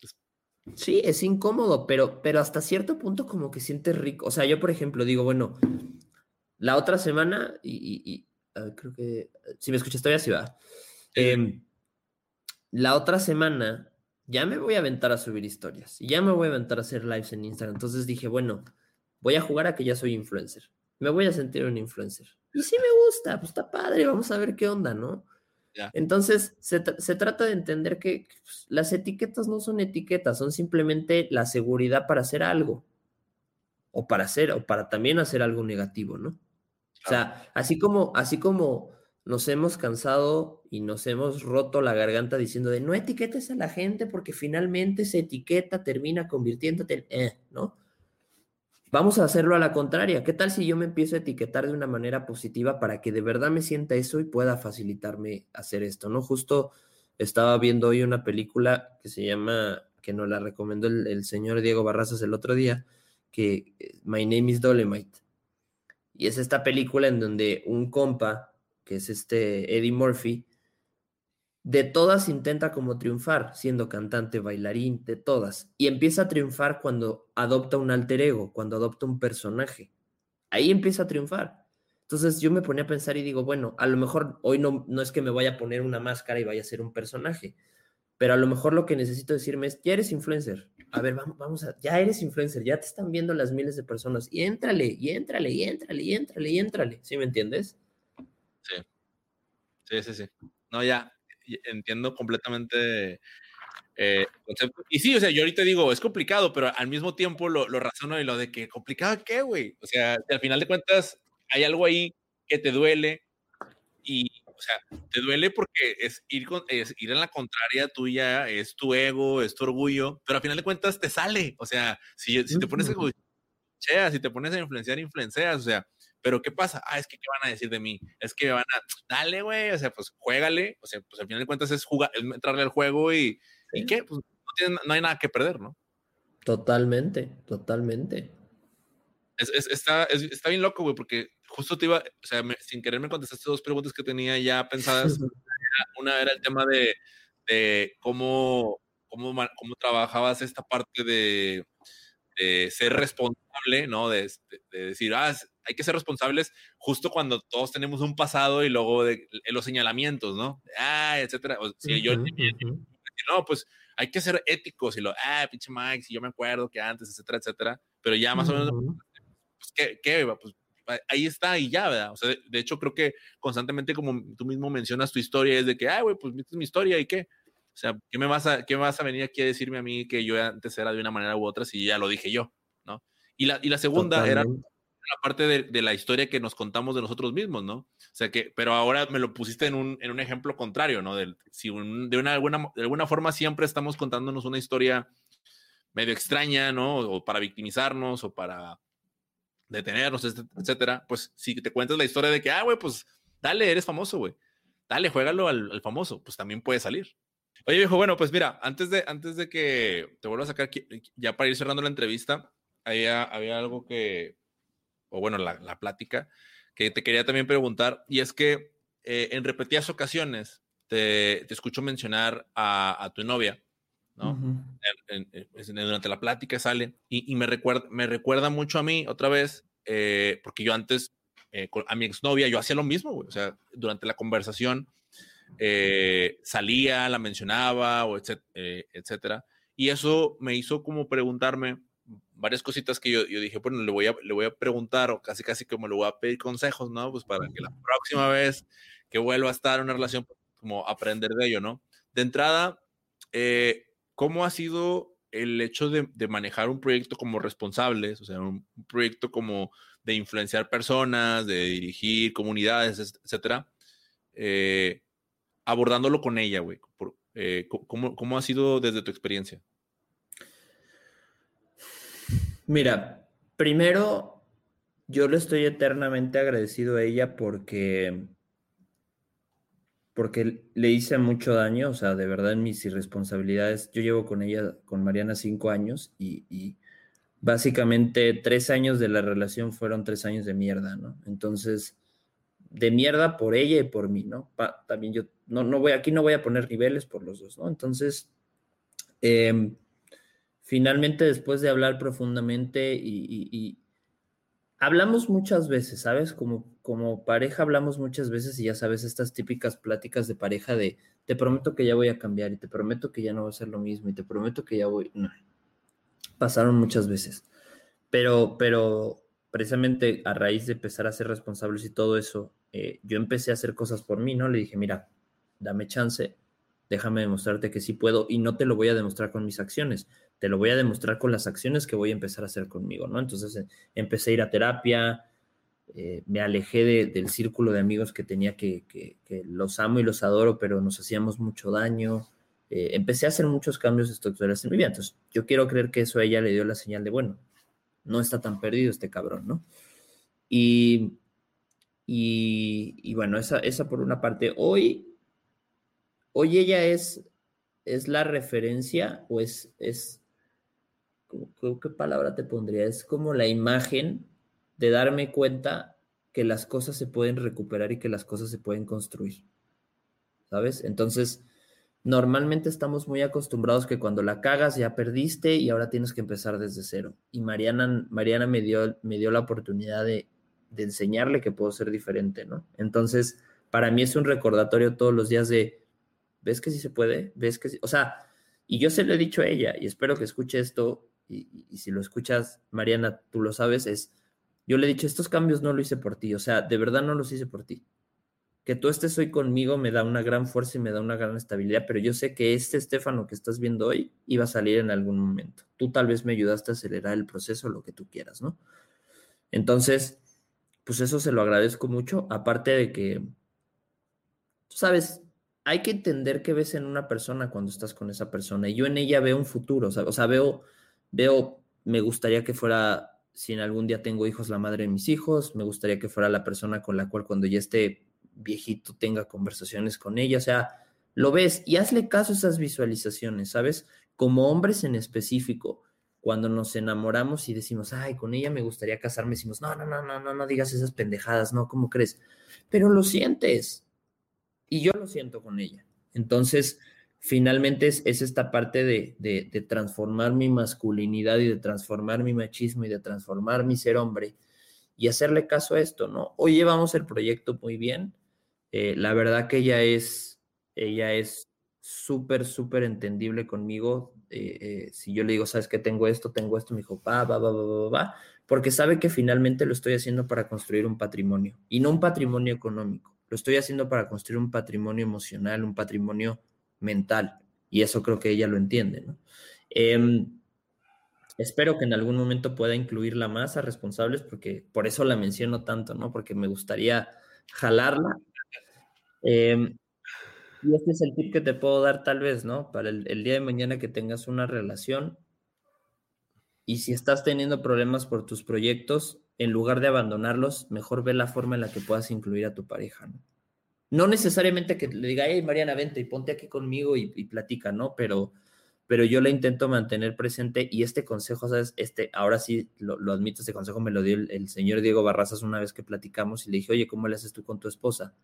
Es... Sí, es incómodo, pero, pero hasta cierto punto como que sientes rico. O sea, yo, por ejemplo, digo, bueno, la otra semana, y, y, y a ver, creo que... Si me escuchas todavía, sí va. Eh, la otra semana ya me voy a aventar a subir historias y ya me voy a aventar a hacer lives en Instagram. Entonces dije, bueno, voy a jugar a que ya soy influencer. Me voy a sentir un influencer. Y sí me gusta, pues está padre, vamos a ver qué onda, ¿no? Yeah. Entonces se, tra- se trata de entender que pues, las etiquetas no son etiquetas, son simplemente la seguridad para hacer algo. O para hacer, o para también hacer algo negativo, ¿no? O sea, así como, así como nos hemos cansado y nos hemos roto la garganta diciendo de no etiquetes a la gente porque finalmente esa etiqueta termina convirtiéndote en eh, ¿no? Vamos a hacerlo a la contraria. ¿Qué tal si yo me empiezo a etiquetar de una manera positiva para que de verdad me sienta eso y pueda facilitarme hacer esto, ¿no? Justo estaba viendo hoy una película que se llama, que nos la recomendó el, el señor Diego Barrazas el otro día, que My Name is Dolemite. Y es esta película en donde un compa, que es este Eddie Murphy, de todas intenta como triunfar, siendo cantante, bailarín, de todas. Y empieza a triunfar cuando adopta un alter ego, cuando adopta un personaje. Ahí empieza a triunfar. Entonces yo me ponía a pensar y digo, bueno, a lo mejor hoy no, no es que me vaya a poner una máscara y vaya a ser un personaje, pero a lo mejor lo que necesito decirme es, ya eres influencer. A ver, vamos, vamos a, ya eres influencer, ya te están viendo las miles de personas. Y éntrale, y éntrale, y éntrale, y éntrale, y éntrale. ¿Sí me entiendes? Sí. Sí, sí, sí. No, ya... entiendo completamente eh, el concepto. Y sí, o sea, yo ahorita digo, es complicado, pero al mismo tiempo lo, lo razono y lo de que complicado, ¿qué, güey? O sea, al final de cuentas hay algo ahí que te duele y, o sea, te duele porque es ir, con, es ir en la contraria tuya, es tu ego, es tu orgullo, pero al final de cuentas te sale. O sea, si, si te pones a cheas, si te pones a influenciar, influencias, o sea, pero ¿qué pasa? Ah, es que ¿qué van a decir de mí? Es que me van a... Dale, güey, o sea, pues juégale. O sea, pues al final de cuentas es jugar, es entrarle al juego y... Sí. ¿Y qué? Pues no, tienen, no hay nada que perder, ¿no? Totalmente, totalmente. Es, es, está, es, está bien loco, güey, porque justo te iba... O sea, me, sin querer me contestaste dos preguntas que tenía ya pensadas. Una era el tema de, de cómo, cómo, cómo trabajabas esta parte de, de ser responsable, ¿no? De, de, de decir, ah... hay que ser responsables justo cuando todos tenemos un pasado y luego de, de los señalamientos, ¿no? Ah, etcétera. O sea, uh-huh, yo, uh-huh. No, pues hay que ser éticos y lo, ah, pinche Mike, si yo me acuerdo que antes, etcétera, etcétera. Pero ya más uh-huh. o menos, pues, ¿qué, qué? Pues ahí está y ya, ¿verdad? O sea, de, de hecho creo que constantemente como tú mismo mencionas tu historia es de que, ah, güey, pues esta es mi historia y qué. O sea, ¿qué me vas a, qué vas a venir aquí a decirme a mí que yo antes era de una manera u otra si ya lo dije yo, ¿no? Y la, y la segunda Totalmente. Era... la parte de, de la historia que nos contamos de nosotros mismos, ¿no? O sea que, pero ahora me lo pusiste en un, en un ejemplo contrario, ¿no? De, si un, de, una, alguna, de alguna forma siempre estamos contándonos una historia medio extraña, ¿no? O para victimizarnos o para detenernos, etcétera. Pues si te cuentas la historia de que, ah, güey, pues dale, eres famoso, güey. Dale, juégalo al, al famoso. Pues también puede salir. Oye, viejo, bueno, pues mira, antes de, antes de que te vuelva a sacar, ya para ir cerrando la entrevista, había, había algo que... o bueno, la, la plática, que te quería también preguntar, y es que eh, en repetidas ocasiones te, te escucho mencionar a, a tu novia, ¿no? Uh-huh. En, en, en, durante la plática sale, y, y me, recuerda, me recuerda mucho a mí, otra vez, eh, porque yo antes, eh, a mi exnovia, yo hacía lo mismo, güey. O sea, durante la conversación eh, salía, la mencionaba, o etcétera, eh, etcétera, y eso me hizo como preguntarme varias cositas que yo, yo dije, bueno, le voy, a, le voy a preguntar o casi casi como le voy a pedir consejos, ¿no? Pues para que la próxima vez que vuelva a estar en una relación, como aprender de ello, ¿no? De entrada, eh, ¿cómo ha sido el hecho de, de manejar un proyecto como responsables? O sea, un proyecto como de influenciar personas, de dirigir comunidades, etcétera, eh, abordándolo con ella, güey. Por, eh, ¿cómo, ¿Cómo ha sido desde tu experiencia? Mira, primero yo le estoy eternamente agradecido a ella porque, porque le hice mucho daño, o sea, de verdad en mis irresponsabilidades. Yo llevo con ella, con Mariana, cinco años y, y básicamente tres años de la relación fueron tres años de mierda, ¿no? Entonces, de mierda por ella y por mí, ¿no? Pa, también yo, no, no voy, aquí no voy a poner niveles por los dos, ¿no? Entonces, eh... finalmente, después de hablar profundamente y, y, y hablamos muchas veces, ¿sabes? Como, como pareja hablamos muchas veces y ya sabes, estas típicas pláticas de pareja de te prometo que ya voy a cambiar y te prometo que ya no va a ser lo mismo y te prometo que ya voy... No, pasaron muchas veces. Pero, pero precisamente a raíz de empezar a ser responsables y todo eso, eh, yo empecé a hacer cosas por mí, ¿no? Le dije, mira, dame chance, déjame demostrarte que sí puedo y no te lo voy a demostrar con mis acciones. Te lo voy a demostrar con las acciones que voy a empezar a hacer conmigo, ¿no? Entonces empecé a ir a terapia, eh, me alejé de, del círculo de amigos que tenía que, que, que los amo y los adoro, pero nos hacíamos mucho daño. Eh, empecé a hacer muchos cambios estructurales en mi vida. Entonces yo quiero creer que eso a ella le dio la señal de, bueno, no está tan perdido este cabrón, ¿no? Y, y, y bueno, esa, esa por una parte. Hoy, hoy ella es, es la referencia, o es, es ¿qué palabra te pondría? Es como la imagen de darme cuenta que las cosas se pueden recuperar y que las cosas se pueden construir, ¿sabes? Entonces, normalmente estamos muy acostumbrados que cuando la cagas ya perdiste y ahora tienes que empezar desde cero. Y Mariana, Mariana me dio, me dio la oportunidad de, de enseñarle que puedo ser diferente, ¿no? Entonces, para mí es un recordatorio todos los días de, ¿ves que sí se puede? ¿Ves que sí? O sea, y yo se lo he dicho a ella y espero que escuche esto. Y, y, y si lo escuchas, Mariana, tú lo sabes, es, yo le he dicho, estos cambios no los hice por ti, o sea, de verdad no los hice por ti. Que tú estés hoy conmigo me da una gran fuerza y me da una gran estabilidad, pero yo sé que este Estefano que estás viendo hoy iba a salir en algún momento. Tú tal vez me ayudaste a acelerar el proceso, lo que tú quieras, ¿no? Entonces, pues eso se lo agradezco mucho, aparte de que, tú sabes, hay que entender qué ves en una persona cuando estás con esa persona, y yo en ella veo un futuro, ¿sabes? O sea, veo... Veo, me gustaría que fuera, si en algún día tengo hijos, la madre de mis hijos, me gustaría que fuera la persona con la cual cuando ya esté viejito tenga conversaciones con ella, o sea, lo ves y hazle caso a esas visualizaciones, ¿sabes? Como hombres en específico, cuando nos enamoramos y decimos, ay, con ella me gustaría casarme, decimos, no, no, no, no, no, no digas esas pendejadas, no, ¿cómo crees? Pero lo sientes y yo lo siento con ella, entonces... Finalmente es, es esta parte de, de, de transformar mi masculinidad y de transformar mi machismo y de transformar mi ser hombre y hacerle caso a esto, ¿no? Hoy llevamos el proyecto muy bien. Eh, la verdad que ella es ella es súper, súper entendible conmigo. Eh, eh, si yo le digo, ¿sabes qué? Tengo esto, tengo esto, me dijo, va, va, va, va, va, va, porque sabe que finalmente lo estoy haciendo para construir un patrimonio y no un patrimonio económico. Lo estoy haciendo para construir un patrimonio emocional, un patrimonio mental, y eso creo que ella lo entiende, ¿no? Eh, espero que en algún momento pueda incluirla más a Responsables, porque por eso la menciono tanto, ¿no? Porque me gustaría jalarla. Eh, y este es el tip que te puedo dar tal vez, ¿no? Para el, el día de mañana que tengas una relación y si estás teniendo problemas por tus proyectos, en lugar de abandonarlos, mejor ve la forma en la que puedas incluir a tu pareja, ¿no? No necesariamente que le diga, hey, Mariana, vente y ponte aquí conmigo y, y platica, ¿no? Pero, pero yo la intento mantener presente y este consejo, ¿sabes? Este, ahora sí lo, lo admito, este consejo me lo dio el, el señor Diego Barrazas una vez que platicamos y le dije, oye, ¿cómo le haces tú con tu esposa?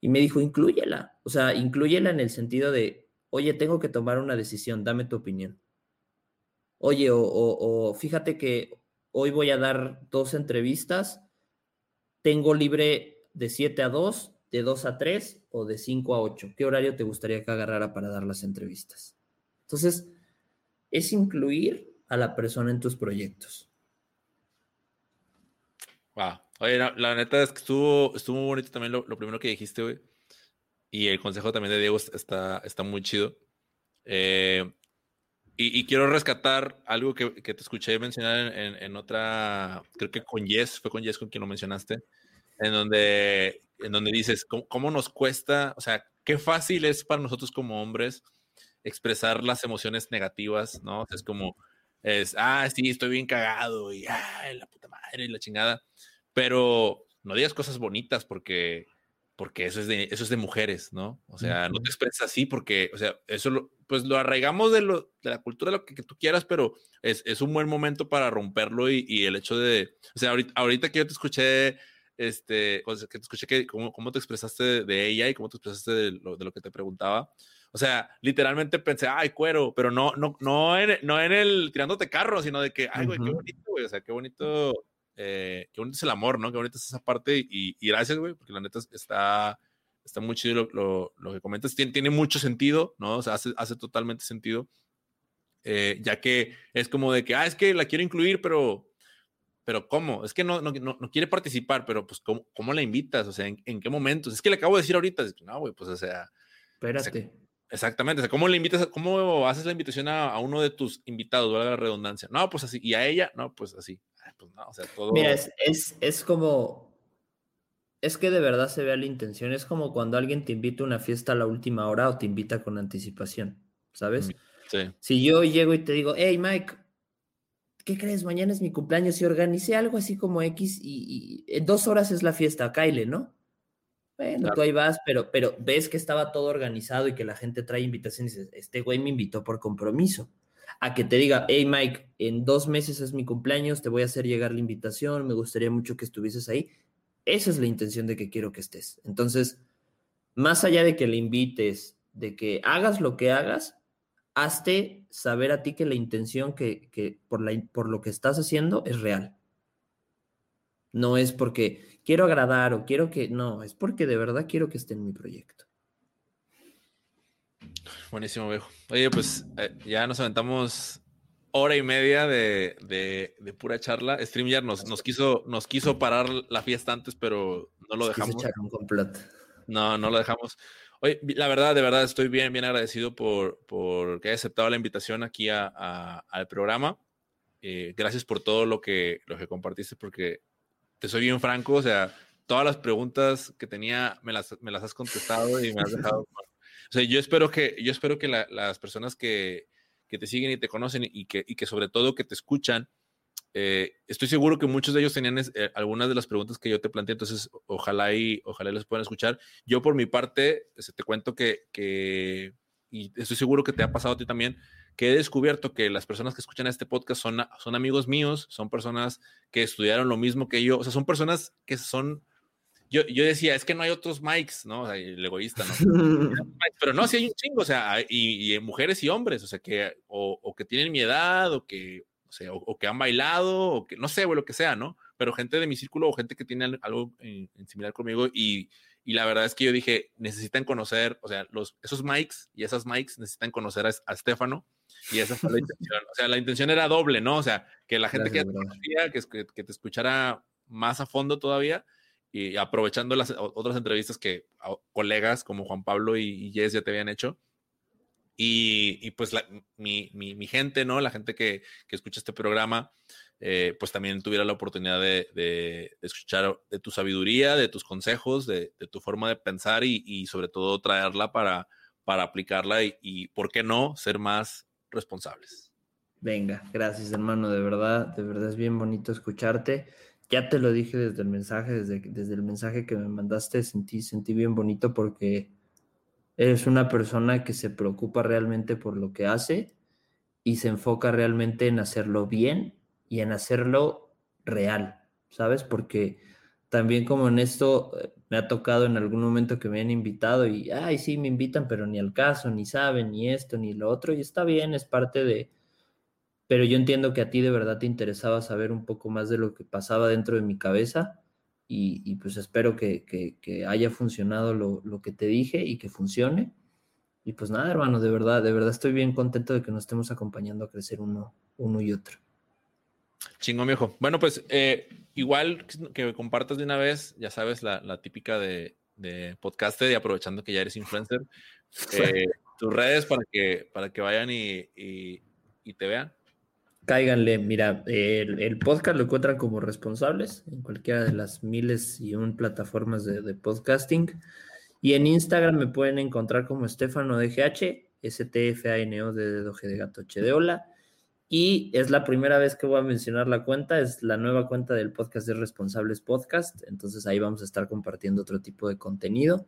Y me dijo, inclúyela. O sea, inclúyela en el sentido de, oye, tengo que tomar una decisión, dame tu opinión. Oye, o, o, o fíjate que hoy voy a dar dos entrevistas, tengo libre de siete a dos, de dos a tres o de cinco a ocho. ¿Qué horario te gustaría que agarrara para dar las entrevistas? Entonces, es incluir a la persona en tus proyectos. Wow. Oye, la, la neta es que estuvo, estuvo muy bonito también lo, lo primero que dijiste, güey. Y el consejo también de Diego está, está muy chido. Eh, y, y quiero rescatar algo que, que te escuché mencionar en, en, en otra, creo que con Jess, fue con Jess con quien lo mencionaste, en donde... en donde dices, ¿cómo, ¿cómo nos cuesta? O sea, qué fácil es para nosotros como hombres expresar las emociones negativas, ¿no? O sea, es como, es, ah, sí, estoy bien cagado, y ah, la puta madre, y la chingada. Pero no digas cosas bonitas porque, porque eso es de, eso es de mujeres, ¿no? O sea, no te expresas así porque, o sea, eso lo, pues lo arraigamos de, lo, de la cultura, de lo que, que tú quieras, pero es, es un buen momento para romperlo y, y el hecho de, o sea, ahorita, ahorita que yo te escuché, Este, que te escuché que cómo, cómo te expresaste de, de ella y cómo te expresaste de lo, de lo que te preguntaba. O sea, literalmente pensé, ay, cuero, pero no, no, no, en, no en el tirándote carro, sino de que, ay, güey, qué bonito, güey, o sea, qué bonito, eh, qué bonito es el amor, ¿no? Qué bonita es esa parte y, y gracias, güey, porque la neta está, está muy chido lo, lo, lo que comentas. Tiene, tiene mucho sentido, ¿no? O sea, hace, hace totalmente sentido, eh, ya que es como de que, ah, es que la quiero incluir, pero... pero ¿cómo? Es que no, no, no quiere participar, pero pues ¿cómo, cómo la invitas? O sea, ¿en, ¿en qué momentos? Es que le acabo de decir ahorita, es que, no, güey, pues o sea... Espérate. O sea, exactamente, o sea, ¿cómo le invitas? ¿Cómo haces la invitación a, a uno de tus invitados? Valga la redundancia. No, pues así. ¿Y a ella? No, pues así. Pues no, o sea, todo... Mira, es, es, es como... Es que de verdad se vea la intención. Es como cuando alguien te invita a una fiesta a la última hora o te invita con anticipación, ¿sabes? Sí. Si yo llego y te digo, hey, Mike... ¿qué crees? Mañana es mi cumpleaños y organicé algo así como X y, y en dos horas es la fiesta, Kyle, ¿no? Bueno, claro. Tú ahí vas, pero, pero ves que estaba todo organizado y que la gente trae invitaciones y dices, este güey me invitó por compromiso. A que te diga, hey Mike, en dos meses es mi cumpleaños, te voy a hacer llegar la invitación, me gustaría mucho que estuvieses ahí. Esa es la intención de que quiero que estés. Entonces, más allá de que le invites, de que hagas lo que hagas, hazte saber a ti que la intención que, que por, la, por lo que estás haciendo es real. No es porque quiero agradar o quiero que... No, es porque de verdad quiero que esté en mi proyecto. Buenísimo, viejo. Oye, pues eh, ya nos aventamos hora y media de, de, de pura charla. StreamYard nos, nos, quiso, nos quiso parar la fiesta antes, pero no lo dejamos. Un complot. No, no lo dejamos. Oye, la verdad, de verdad, estoy bien, bien agradecido por, por que haya aceptado la invitación aquí a, a, al programa. Eh, gracias por todo lo que, lo que compartiste, porque te soy bien franco, o sea, todas las preguntas que tenía me las, me las has contestado y me has dejado... O sea, yo espero que, yo espero que la, las personas que, que te siguen y te conocen y que, y que sobre todo que te escuchan, eh, estoy seguro que muchos de ellos tenían es, eh, algunas de las preguntas que yo te planteé, entonces ojalá y ojalá les puedan escuchar. Yo por mi parte, te cuento que, que, y estoy seguro que te ha pasado a ti también, que he descubierto que las personas que escuchan este podcast son, son amigos míos, son personas que estudiaron lo mismo que yo, o sea, son personas que son... Yo, yo decía, es que no hay otros Mikes, ¿no? O sea, el egoísta, ¿no? Pero no, sí hay un chingo, o sea, y, y mujeres y hombres, o sea, que o, o que tienen mi edad, o que, o sea, o, o que han bailado, o que, no sé, o lo que sea, ¿no? Pero gente de mi círculo o gente que tiene algo en, en similar conmigo y, y la verdad es que yo dije, necesitan conocer, o sea, los, esos Mikes y esas Mikes necesitan conocer a, a Estefano y esa fue la intención. O sea, la intención era doble, ¿no? O sea, que la gente Gracias, que, conocía, que, que te escuchara más a fondo todavía, y aprovechando las otras entrevistas que colegas como Juan Pablo y Jess ya te habían hecho, y, y pues la, mi, mi, mi gente, ¿no? La gente que, que escucha este programa, eh, pues también tuviera la oportunidad de, de, de escuchar de tu sabiduría, de tus consejos, de, de tu forma de pensar y, y sobre todo traerla para, para aplicarla y, y, ¿por qué no?, ser más responsables. Venga, gracias, hermano, de verdad, de verdad es bien bonito escucharte. Ya te lo dije desde el mensaje, desde, desde el mensaje que me mandaste, sentí, sentí bien bonito porque eres una persona que se preocupa realmente por lo que hace y se enfoca realmente en hacerlo bien y en hacerlo real, ¿sabes? Porque también como en esto me ha tocado en algún momento que me han invitado y, ay, sí, me invitan, pero ni al caso, ni saben, ni esto, ni lo otro, y está bien, es parte de... Pero yo entiendo que a ti de verdad te interesaba saber un poco más de lo que pasaba dentro de mi cabeza y, y pues espero que, que, que haya funcionado lo, lo que te dije y que funcione. Y pues nada, hermano, de verdad, de verdad estoy bien contento de que nos estemos acompañando a crecer uno, uno y otro. Chingón, viejo. Bueno, pues eh, igual que me compartas de una vez, ya sabes, la, la típica de, de podcaster y aprovechando que ya eres influencer, eh, tus redes para que, para que vayan y, y, y te vean. Cáiganle, mira, el, el podcast lo encuentran como Responsables en cualquiera de las miles y un plataformas de, de podcasting. Y en Instagram me pueden encontrar como Estefano D G H, S T F A N O de dedo G de gato H de hola. Y es la primera vez que voy a mencionar la cuenta, es la nueva cuenta del podcast de Responsables Podcast. Entonces ahí vamos a estar compartiendo otro tipo de contenido.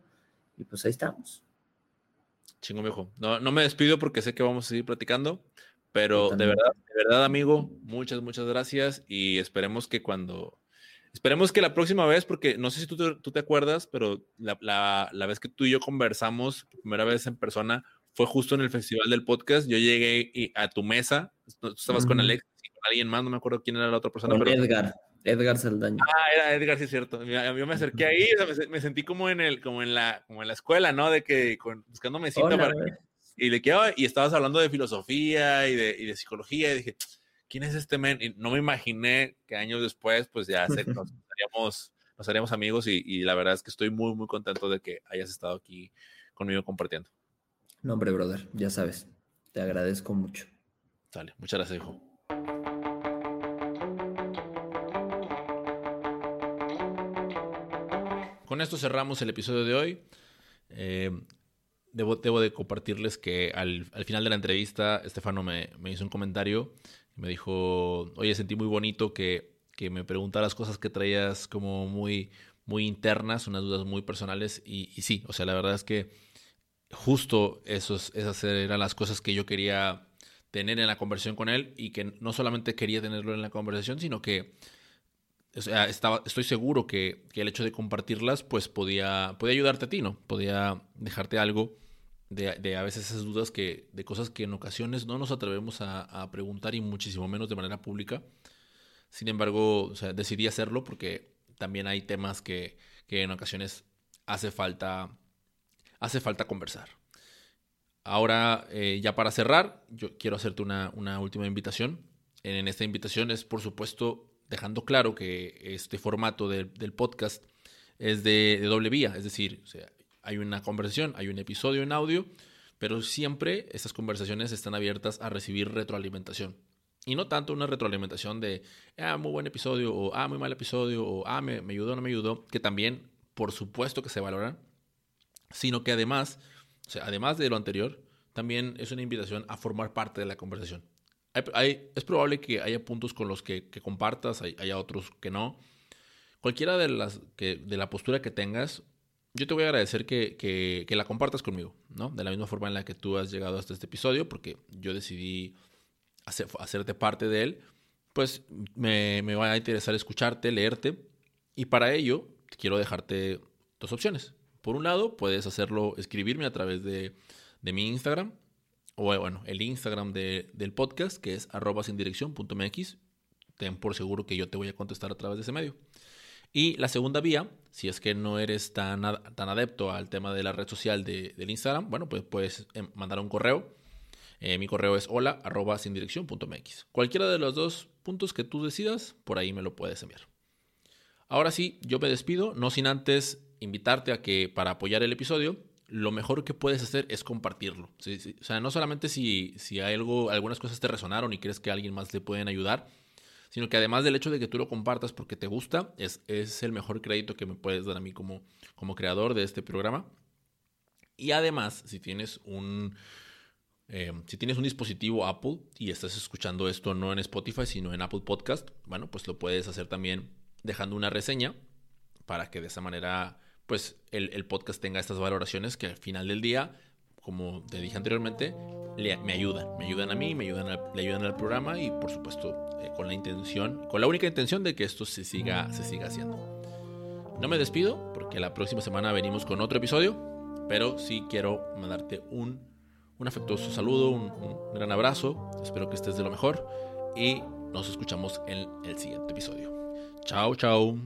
Y pues ahí estamos. Chingo, mijo. No, no me despido porque sé que vamos a seguir platicando. Pero de verdad, de verdad, amigo, muchas, muchas gracias y esperemos que cuando, esperemos que la próxima vez, porque no sé si tú te, tú te acuerdas, pero la, la, la vez que tú y yo conversamos, primera vez en persona, fue justo en el Festival del Podcast, yo llegué y, a tu mesa, tú estabas uh-huh. con Alex y con alguien más, no me acuerdo quién era la otra persona. Con pero, Edgar, Edgar Saldaño. Ah, era Edgar, sí es cierto, yo me acerqué ahí, o sea, me, me sentí como en, el, como, en la, como en la escuela, ¿no? De que con, buscándome cita Hola, para... Bebé. Y le quedaba, y estabas hablando de filosofía y de, y de psicología, y dije, ¿quién es este men? Y no me imaginé que años después, pues ya se, nos, haríamos, nos haríamos amigos, y, y la verdad es que estoy muy, muy contento de que hayas estado aquí conmigo compartiendo. No, hombre, brother, ya sabes, te agradezco mucho. Dale, muchas gracias, hijo. Con esto cerramos el episodio de hoy. Eh, debo, debo de compartirles que al, al final de la entrevista, Estefano me, me hizo un comentario. Y me dijo, oye, sentí muy bonito que, que me preguntaras cosas que traías como muy, muy internas, unas dudas muy personales. Y, y sí, o sea, la verdad es que justo esos, esas eran las cosas que yo quería tener en la conversación con él, y que no solamente quería tenerlo en la conversación, sino que, o sea, estaba, estoy seguro que, que el hecho de compartirlas pues podía, podía ayudarte a ti, ¿no? Podía dejarte algo de, de a veces esas dudas, que de cosas que en ocasiones no nos atrevemos a, a preguntar, y muchísimo menos de manera pública. Sin embargo, o sea, decidí hacerlo porque también hay temas que, que en ocasiones hace falta, hace falta conversar. Ahora, eh, ya para cerrar, yo quiero hacerte una, una última invitación. En esta invitación es, por supuesto, dejando claro que este formato de, del podcast es de, de doble vía. Es decir, o sea, hay una conversación, hay un episodio en audio, pero siempre estas conversaciones están abiertas a recibir retroalimentación. Y no tanto una retroalimentación de, ah, muy buen episodio, o ah, muy mal episodio, o ah, me, me ayudó, no me ayudó, que también, por supuesto que se valoran, sino que además... O sea, además de lo anterior, también es una invitación a formar parte de la conversación. Hay, hay, es probable que haya puntos con los que, que compartas, hay, haya otros que no. Cualquiera de las que, de la postura que tengas, yo te voy a agradecer que, que, que la compartas conmigo, ¿no? De la misma forma en la que tú has llegado hasta este episodio, porque yo decidí hacer, hacerte parte de él, pues me, me va a interesar escucharte, leerte. Y para ello, quiero dejarte dos opciones. Por un lado, puedes hacerlo, escribirme a través de, de mi Instagram, o bueno, el Instagram de, del podcast, que es arroba sin dirección punto m x. Ten por seguro que yo te voy a contestar a través de ese medio. Y la segunda vía, si es que no eres tan, tan adepto al tema de la red social de, del Instagram, bueno, pues puedes mandar un correo. Eh, mi correo es hola arroba sin dirección.mx. Cualquiera de los dos puntos que tú decidas, por ahí me lo puedes enviar. Ahora sí, yo me despido, no sin antes invitarte a que, para apoyar el episodio, lo mejor que puedes hacer es compartirlo. Sí, sí. O sea, no solamente si, si hay algo, algunas cosas te resonaron y crees que a alguien más le pueden ayudar, sino que además del hecho de que tú lo compartas porque te gusta, es, es el mejor crédito que me puedes dar a mí como, como creador de este programa. Y además, si tienes un, eh, si tienes un dispositivo Apple y estás escuchando esto no en Spotify, sino en Apple Podcast, bueno, pues lo puedes hacer también dejando una reseña, para que de esa manera pues el, el podcast tenga estas valoraciones que al final del día, como te dije anteriormente, le, me ayudan. Me ayudan a mí, me ayudan a, le ayudan al programa, y por supuesto eh, con la intención, con la única intención de que esto se siga, se siga haciendo. No me despido porque la próxima semana venimos con otro episodio, pero sí quiero mandarte un, un afectuoso saludo, un, un gran abrazo. Espero que estés de lo mejor y nos escuchamos en el siguiente episodio. Chao, chao.